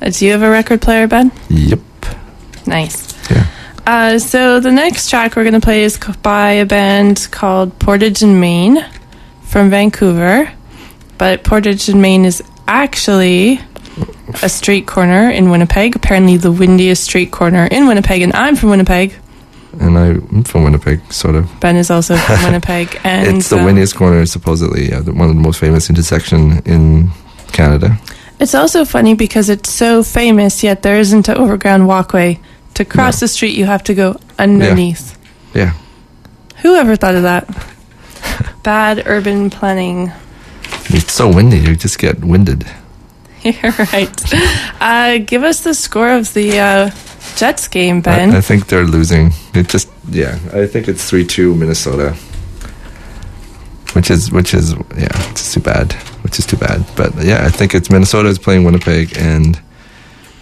Uh, do you have a record player, Ben? Yep. Nice. Yeah. Uh, so the next track we're going to play is co- by a band called Portage and Maine from Vancouver. But Portage and Maine is actually a street corner in Winnipeg, apparently the windiest street corner in Winnipeg, and I'm from Winnipeg. And I'm from Winnipeg, sort of. Ben is also from Winnipeg. And it's the um, windiest corner, supposedly. Yeah, one of the most famous intersection in Canada. It's also funny because it's so famous, yet there isn't an overground walkway. To cross no. the street, you have to go underneath. Yeah. yeah. Whoever thought of that? Bad urban planning. It's so windy, you just get winded. You're right. Uh, give us the score of the... Uh, Jets game, Ben. I, I think they're losing. It just, yeah. I think it's three two Minnesota, which is, which is, yeah, it's too bad. Which is too bad. But yeah, I think it's Minnesota is playing Winnipeg, and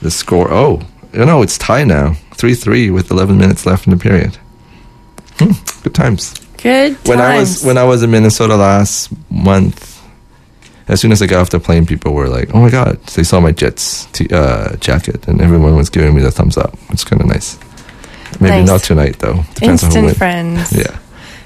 the score. Oh, you know, it's tie now, three three with eleven minutes left in the period. Hmm, good times. Good times. When I was when I was in Minnesota last month, as soon as I got off the plane, people were like, oh my god, they saw my Jets t- uh, jacket, and everyone was giving me the thumbs up. It's kind of nice. Maybe nice. Not tonight, though. Depends Instant on who friends. Wins. Yeah.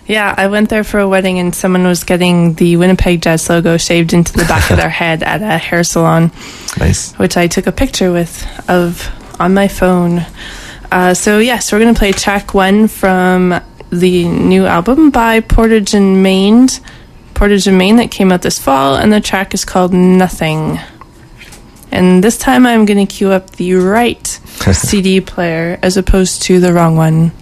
Yeah, I went there for a wedding, and someone was getting the Winnipeg Jets logo shaved into the back of their head at a hair salon. Nice. Which I took a picture with of on my phone. Uh, so, yes, yeah, so we're going to play track one from the new album by Portage and Maine. Portage and Maine that came out this fall, and the track is called Nothing. And this time I'm going to queue up the right C D player as opposed to the wrong one.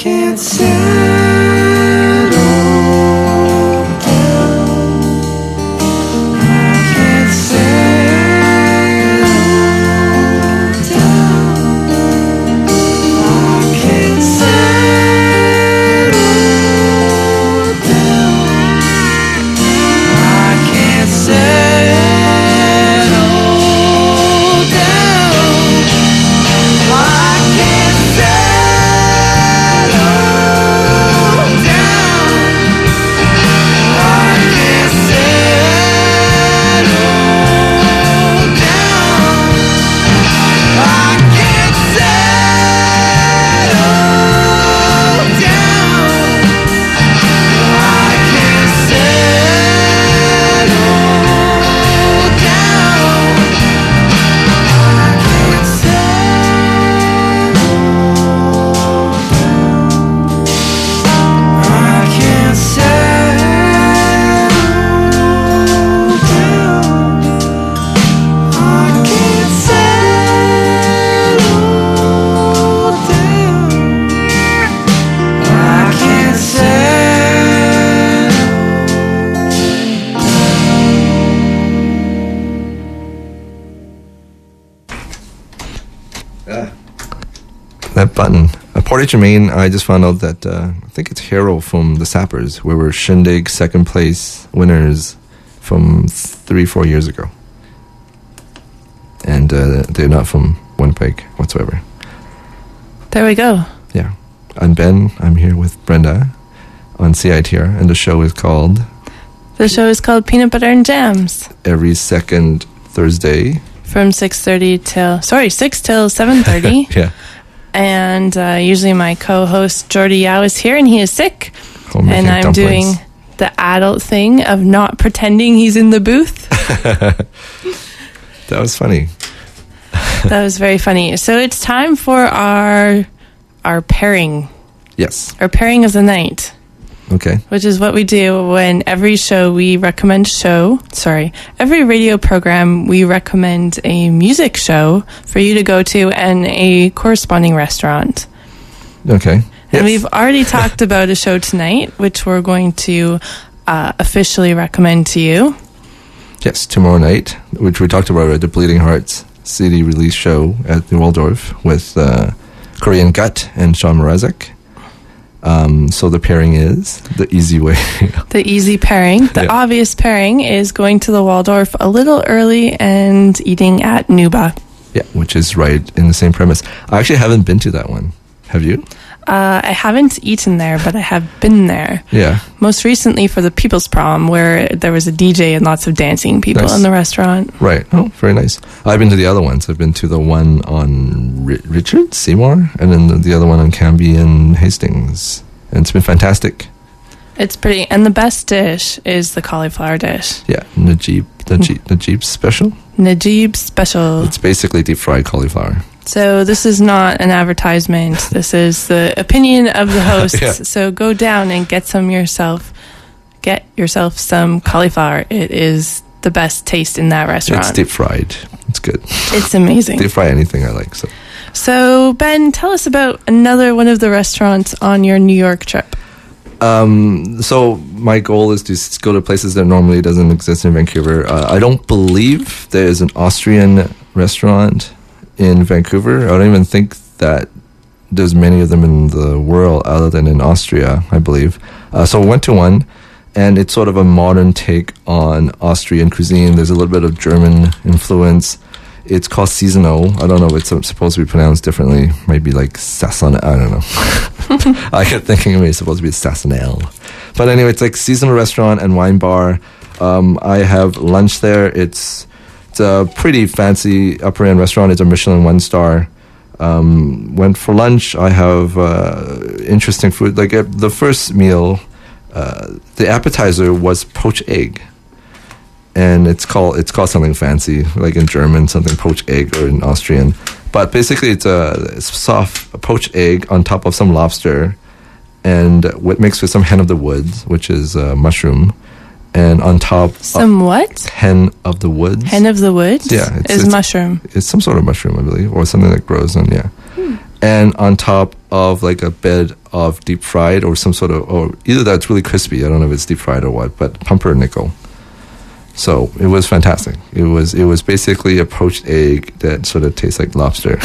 can't settle down. I can't settle down. I can't settle down. I can't settle. Button. A Portage in Maine, I just found out that uh, I think it's Hero from the Sappers. We were Shindig second place winners from three, four years ago. And uh, they're not from Winnipeg whatsoever. There we go. Yeah. I'm Ben. I'm here with Brenda on C I T R, and the show is called... The show is called Peanut Butter and Jams. Every second Thursday. From six thirty till... Sorry, six till seven thirty. Yeah. And uh, usually my co-host Jordy Yao is here, and he is sick. Homemaking and I'm dumplings. Doing the adult thing of not pretending he's in the booth. That was funny. That was very funny. So it's time for our our pairing. Yes. Our pairing of the night. Okay. Which is what we do when every show we recommend show, sorry, every radio program we recommend a music show for you to go to and a corresponding restaurant. Okay. And yes. We've already talked about a show tonight, which we're going to uh, officially recommend to you. Yes, tomorrow night, which we talked about at the Bleeding Hearts C D release show at the Waldorf with uh, Korean Gut and Sean Mrazek. Um, so the pairing is the easy way. The easy pairing. The yeah. obvious pairing is going to the Waldorf a little early and eating at Nuba. Yeah, which is right in the same premise. I actually haven't been to that one. Have you? Uh, I haven't eaten there, but I have been there. Yeah. Most recently for the People's Prom, where there was a D J and lots of dancing people nice. In the restaurant. Right. Oh, very nice. I've been to the other ones. I've been to the one on R- Richard Seymour, and then the other one on Canby and Hastings. And it's been fantastic. It's pretty. And the best dish is the cauliflower dish. Yeah. Najib. Najib, Najib's special? Najib's special. It's basically deep fried cauliflower. So this is not an advertisement. This is the opinion of the hosts. Yeah. So go down and get some yourself. Get yourself some cauliflower. It is the best taste in that restaurant. It's deep fried. It's good. It's amazing. Deep fry anything I like. So. so Ben, tell us about another one of the restaurants on your New York trip. Um, so my goal is to go to places that normally doesn't exist in Vancouver. Uh, I don't believe there is an Austrian restaurant in Vancouver. I don't even think that there's many of them in the world other than in Austria, I believe. Uh, so I went to one, and it's sort of a modern take on Austrian cuisine. There's a little bit of German influence. It's called Seasonal. I don't know if it's supposed to be pronounced differently. Maybe like Sassonal. I don't know. I kept thinking maybe it's supposed to be Sassonal. But anyway, it's like seasonal restaurant and wine bar. Um, I have lunch there. It's It's a pretty fancy upper-end restaurant. It's a Michelin one star. Um, went for lunch. I have uh, interesting food. Like uh, the first meal, uh, the appetizer was poached egg, and it's called it's called something fancy, like in German something poached egg or in Austrian. But basically, it's a it's soft poached egg on top of some lobster, and what mixed with some hen of the woods, which is uh, mushroom. And on top... Some what? Hen of the woods. Hen of the woods? Yeah. It's, is it's, mushroom. It's some sort of mushroom, I believe, or something that grows on, yeah. Hmm. And on top, of like a bed of deep fried or some sort of, or either that's really crispy, I don't know if it's deep fried or what, but pumpernickel. So it was fantastic. It was it was basically a poached egg that sort of tastes like lobster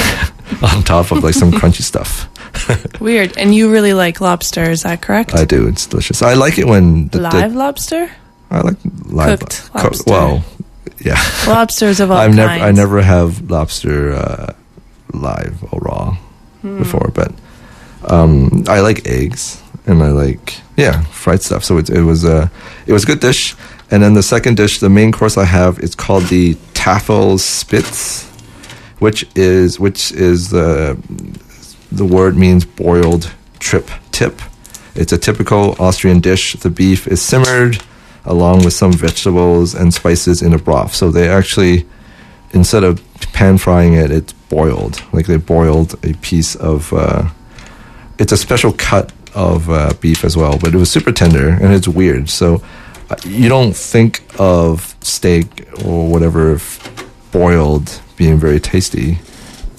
on top of like some crunchy stuff. Weird. And you really like lobster, is that correct? I do. It's delicious. I like it when... The, live the, lobster? I like live Cooked lo- lobster. Co- well, yeah. Lobsters of all I've kinds. Never, I never have lobster uh, live or raw mm. before, but um, I like eggs and I like, yeah, fried stuff. So it, it was uh, it was a good dish. And then the second dish, the main course I have, it's called the Tafel Spitz, which is which is the the word means boiled trip tip. It's a typical Austrian dish. The beef is simmered along with some vegetables and spices in a broth. So they actually, instead of pan frying it, it's boiled. Like they boiled a piece of. Uh, it's a special cut of uh, beef as well, but it was super tender and it's weird. So. You don't think of steak or whatever boiled being very tasty,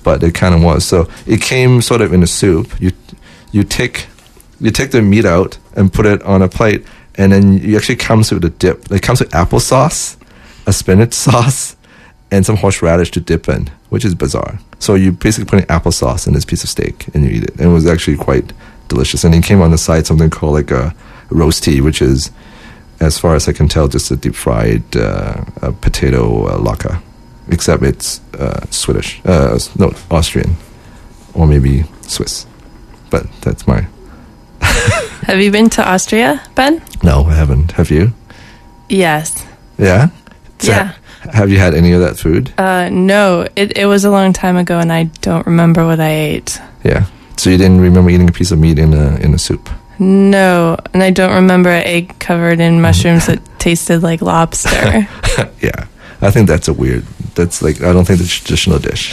but it kind of was. So it came sort of in a soup. You you take you take the meat out and put it on a plate, and then it actually comes with a dip. It comes with applesauce, a spinach sauce, and some horseradish to dip in, which is bizarre. So you're basically putting applesauce in this piece of steak, and you eat it. And it was actually quite delicious. And it came on the side something called like a roast tea, which is... as far as I can tell, just a deep-fried uh, uh, potato uh, laka, except it's uh, Swedish, uh, no, Austrian, or maybe Swiss. But that's my... Have you been to Austria, Ben? No, I haven't. Have you? Yes. Yeah? So yeah. Ha- have you had any of that food? Uh, no, it, it was a long time ago, and I don't remember what I ate. Yeah, so you didn't remember eating a piece of meat in a in a soup? No, and I don't remember an egg covered in mushrooms that tasted like lobster. Yeah, I think that's a weird, that's like, I don't think it's a traditional dish.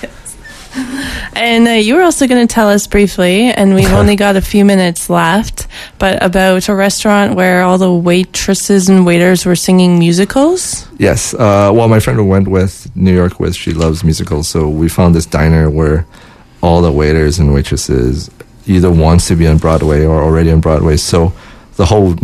Yes. And uh, you were also going to tell us briefly, and we've only got a few minutes left, but about a restaurant where all the waitresses and waiters were singing musicals? Yes, uh, well, my friend who went with New York with, she loves musicals, so we found this diner where all the waiters and waitresses either wants to be on Broadway or already on Broadway. So the whole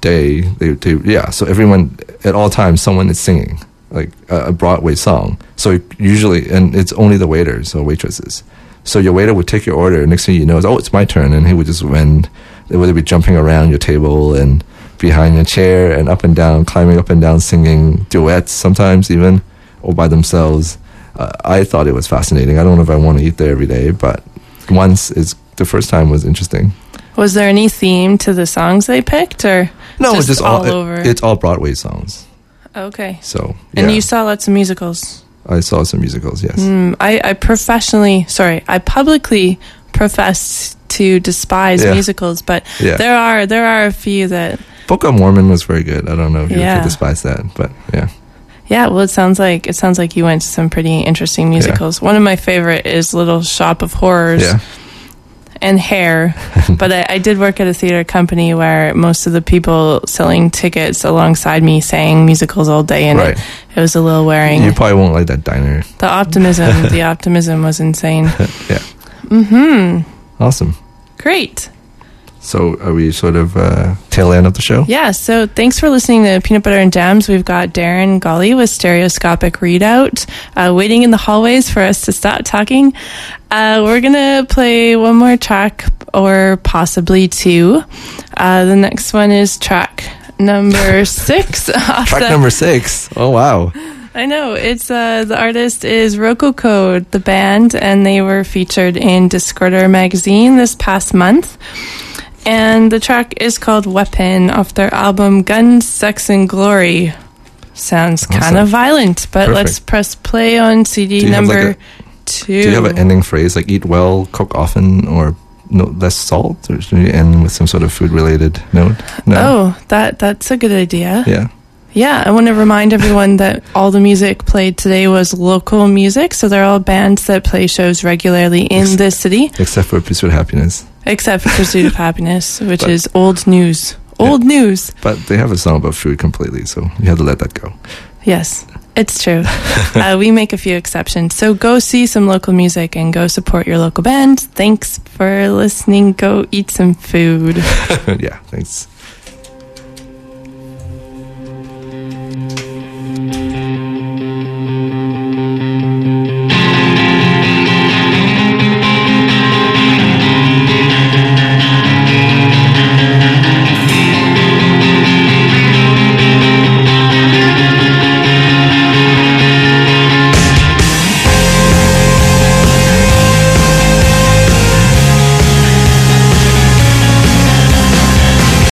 day, they, they yeah, so everyone, at all times, someone is singing, like, a, a Broadway song. So usually, and it's only the waiters or waitresses. So your waiter would take your order, and next thing you know, it's, oh, it's my turn, and he would just win. They would be jumping around your table and behind your chair and up and down, climbing up and down, singing duets sometimes even, or by themselves. Uh, I thought it was fascinating. I don't know if I want to eat there every day, but once is the first time was interesting. Was there any theme to the songs they picked, or no? Just, just all, all over. It, it's all Broadway songs. Okay. So, yeah. And you saw lots of musicals. I saw some musicals. Yes. Mm, I, I professionally, sorry, I publicly professed to despise yeah. musicals, but yeah. there are there are a few that. Book of Mormon was very good. I don't know if you yeah. could despise that, but yeah. Yeah, well, it sounds like it sounds like you went to some pretty interesting musicals. Yeah. One of my favorite is Little Shop of Horrors. Yeah. And Hair, but I, I did work at a theater company where most of the people selling tickets alongside me sang musicals all day, and right. it, it was a little wearing. You probably won't like that diner. The optimism, the optimism was insane. Yeah. Mm-hmm. Awesome. Great. So are we sort of uh, tail end of the show? Yeah, so thanks for listening to Peanut Butter and Gems. We've got Darren Golly with Stereoscopic Readout uh, waiting in the hallways for us to stop talking. Uh, we're going to play one more track, or possibly two. Uh, the next one is track number six. Track the- number six. Oh, wow. I know. It's uh, the artist is Rococo, the band, and they were featured in Discorder magazine this past month. And the track is called Weapon off their album Guns, Sex, and Glory. Sounds awesome. Kind of violent, but perfect. Let's press play on C D number like a, two. Do you have an ending phrase like eat well, cook often, or no, less salt? Or should you end with some sort of food-related note? No? Oh, that that's a good idea. Yeah. Yeah, I want to remind everyone that all the music played today was local music, so they're all bands that play shows regularly in except, this city. Except for Pursuit of Happiness. Except for Pursuit of Happiness, which but, is old news. Old yeah. news. But they have a song about food completely, so you have to let that go. Yes. It's true. uh, we make a few exceptions. So go see some local music and go support your local band. Thanks for listening. Go eat some food. Yeah, thanks.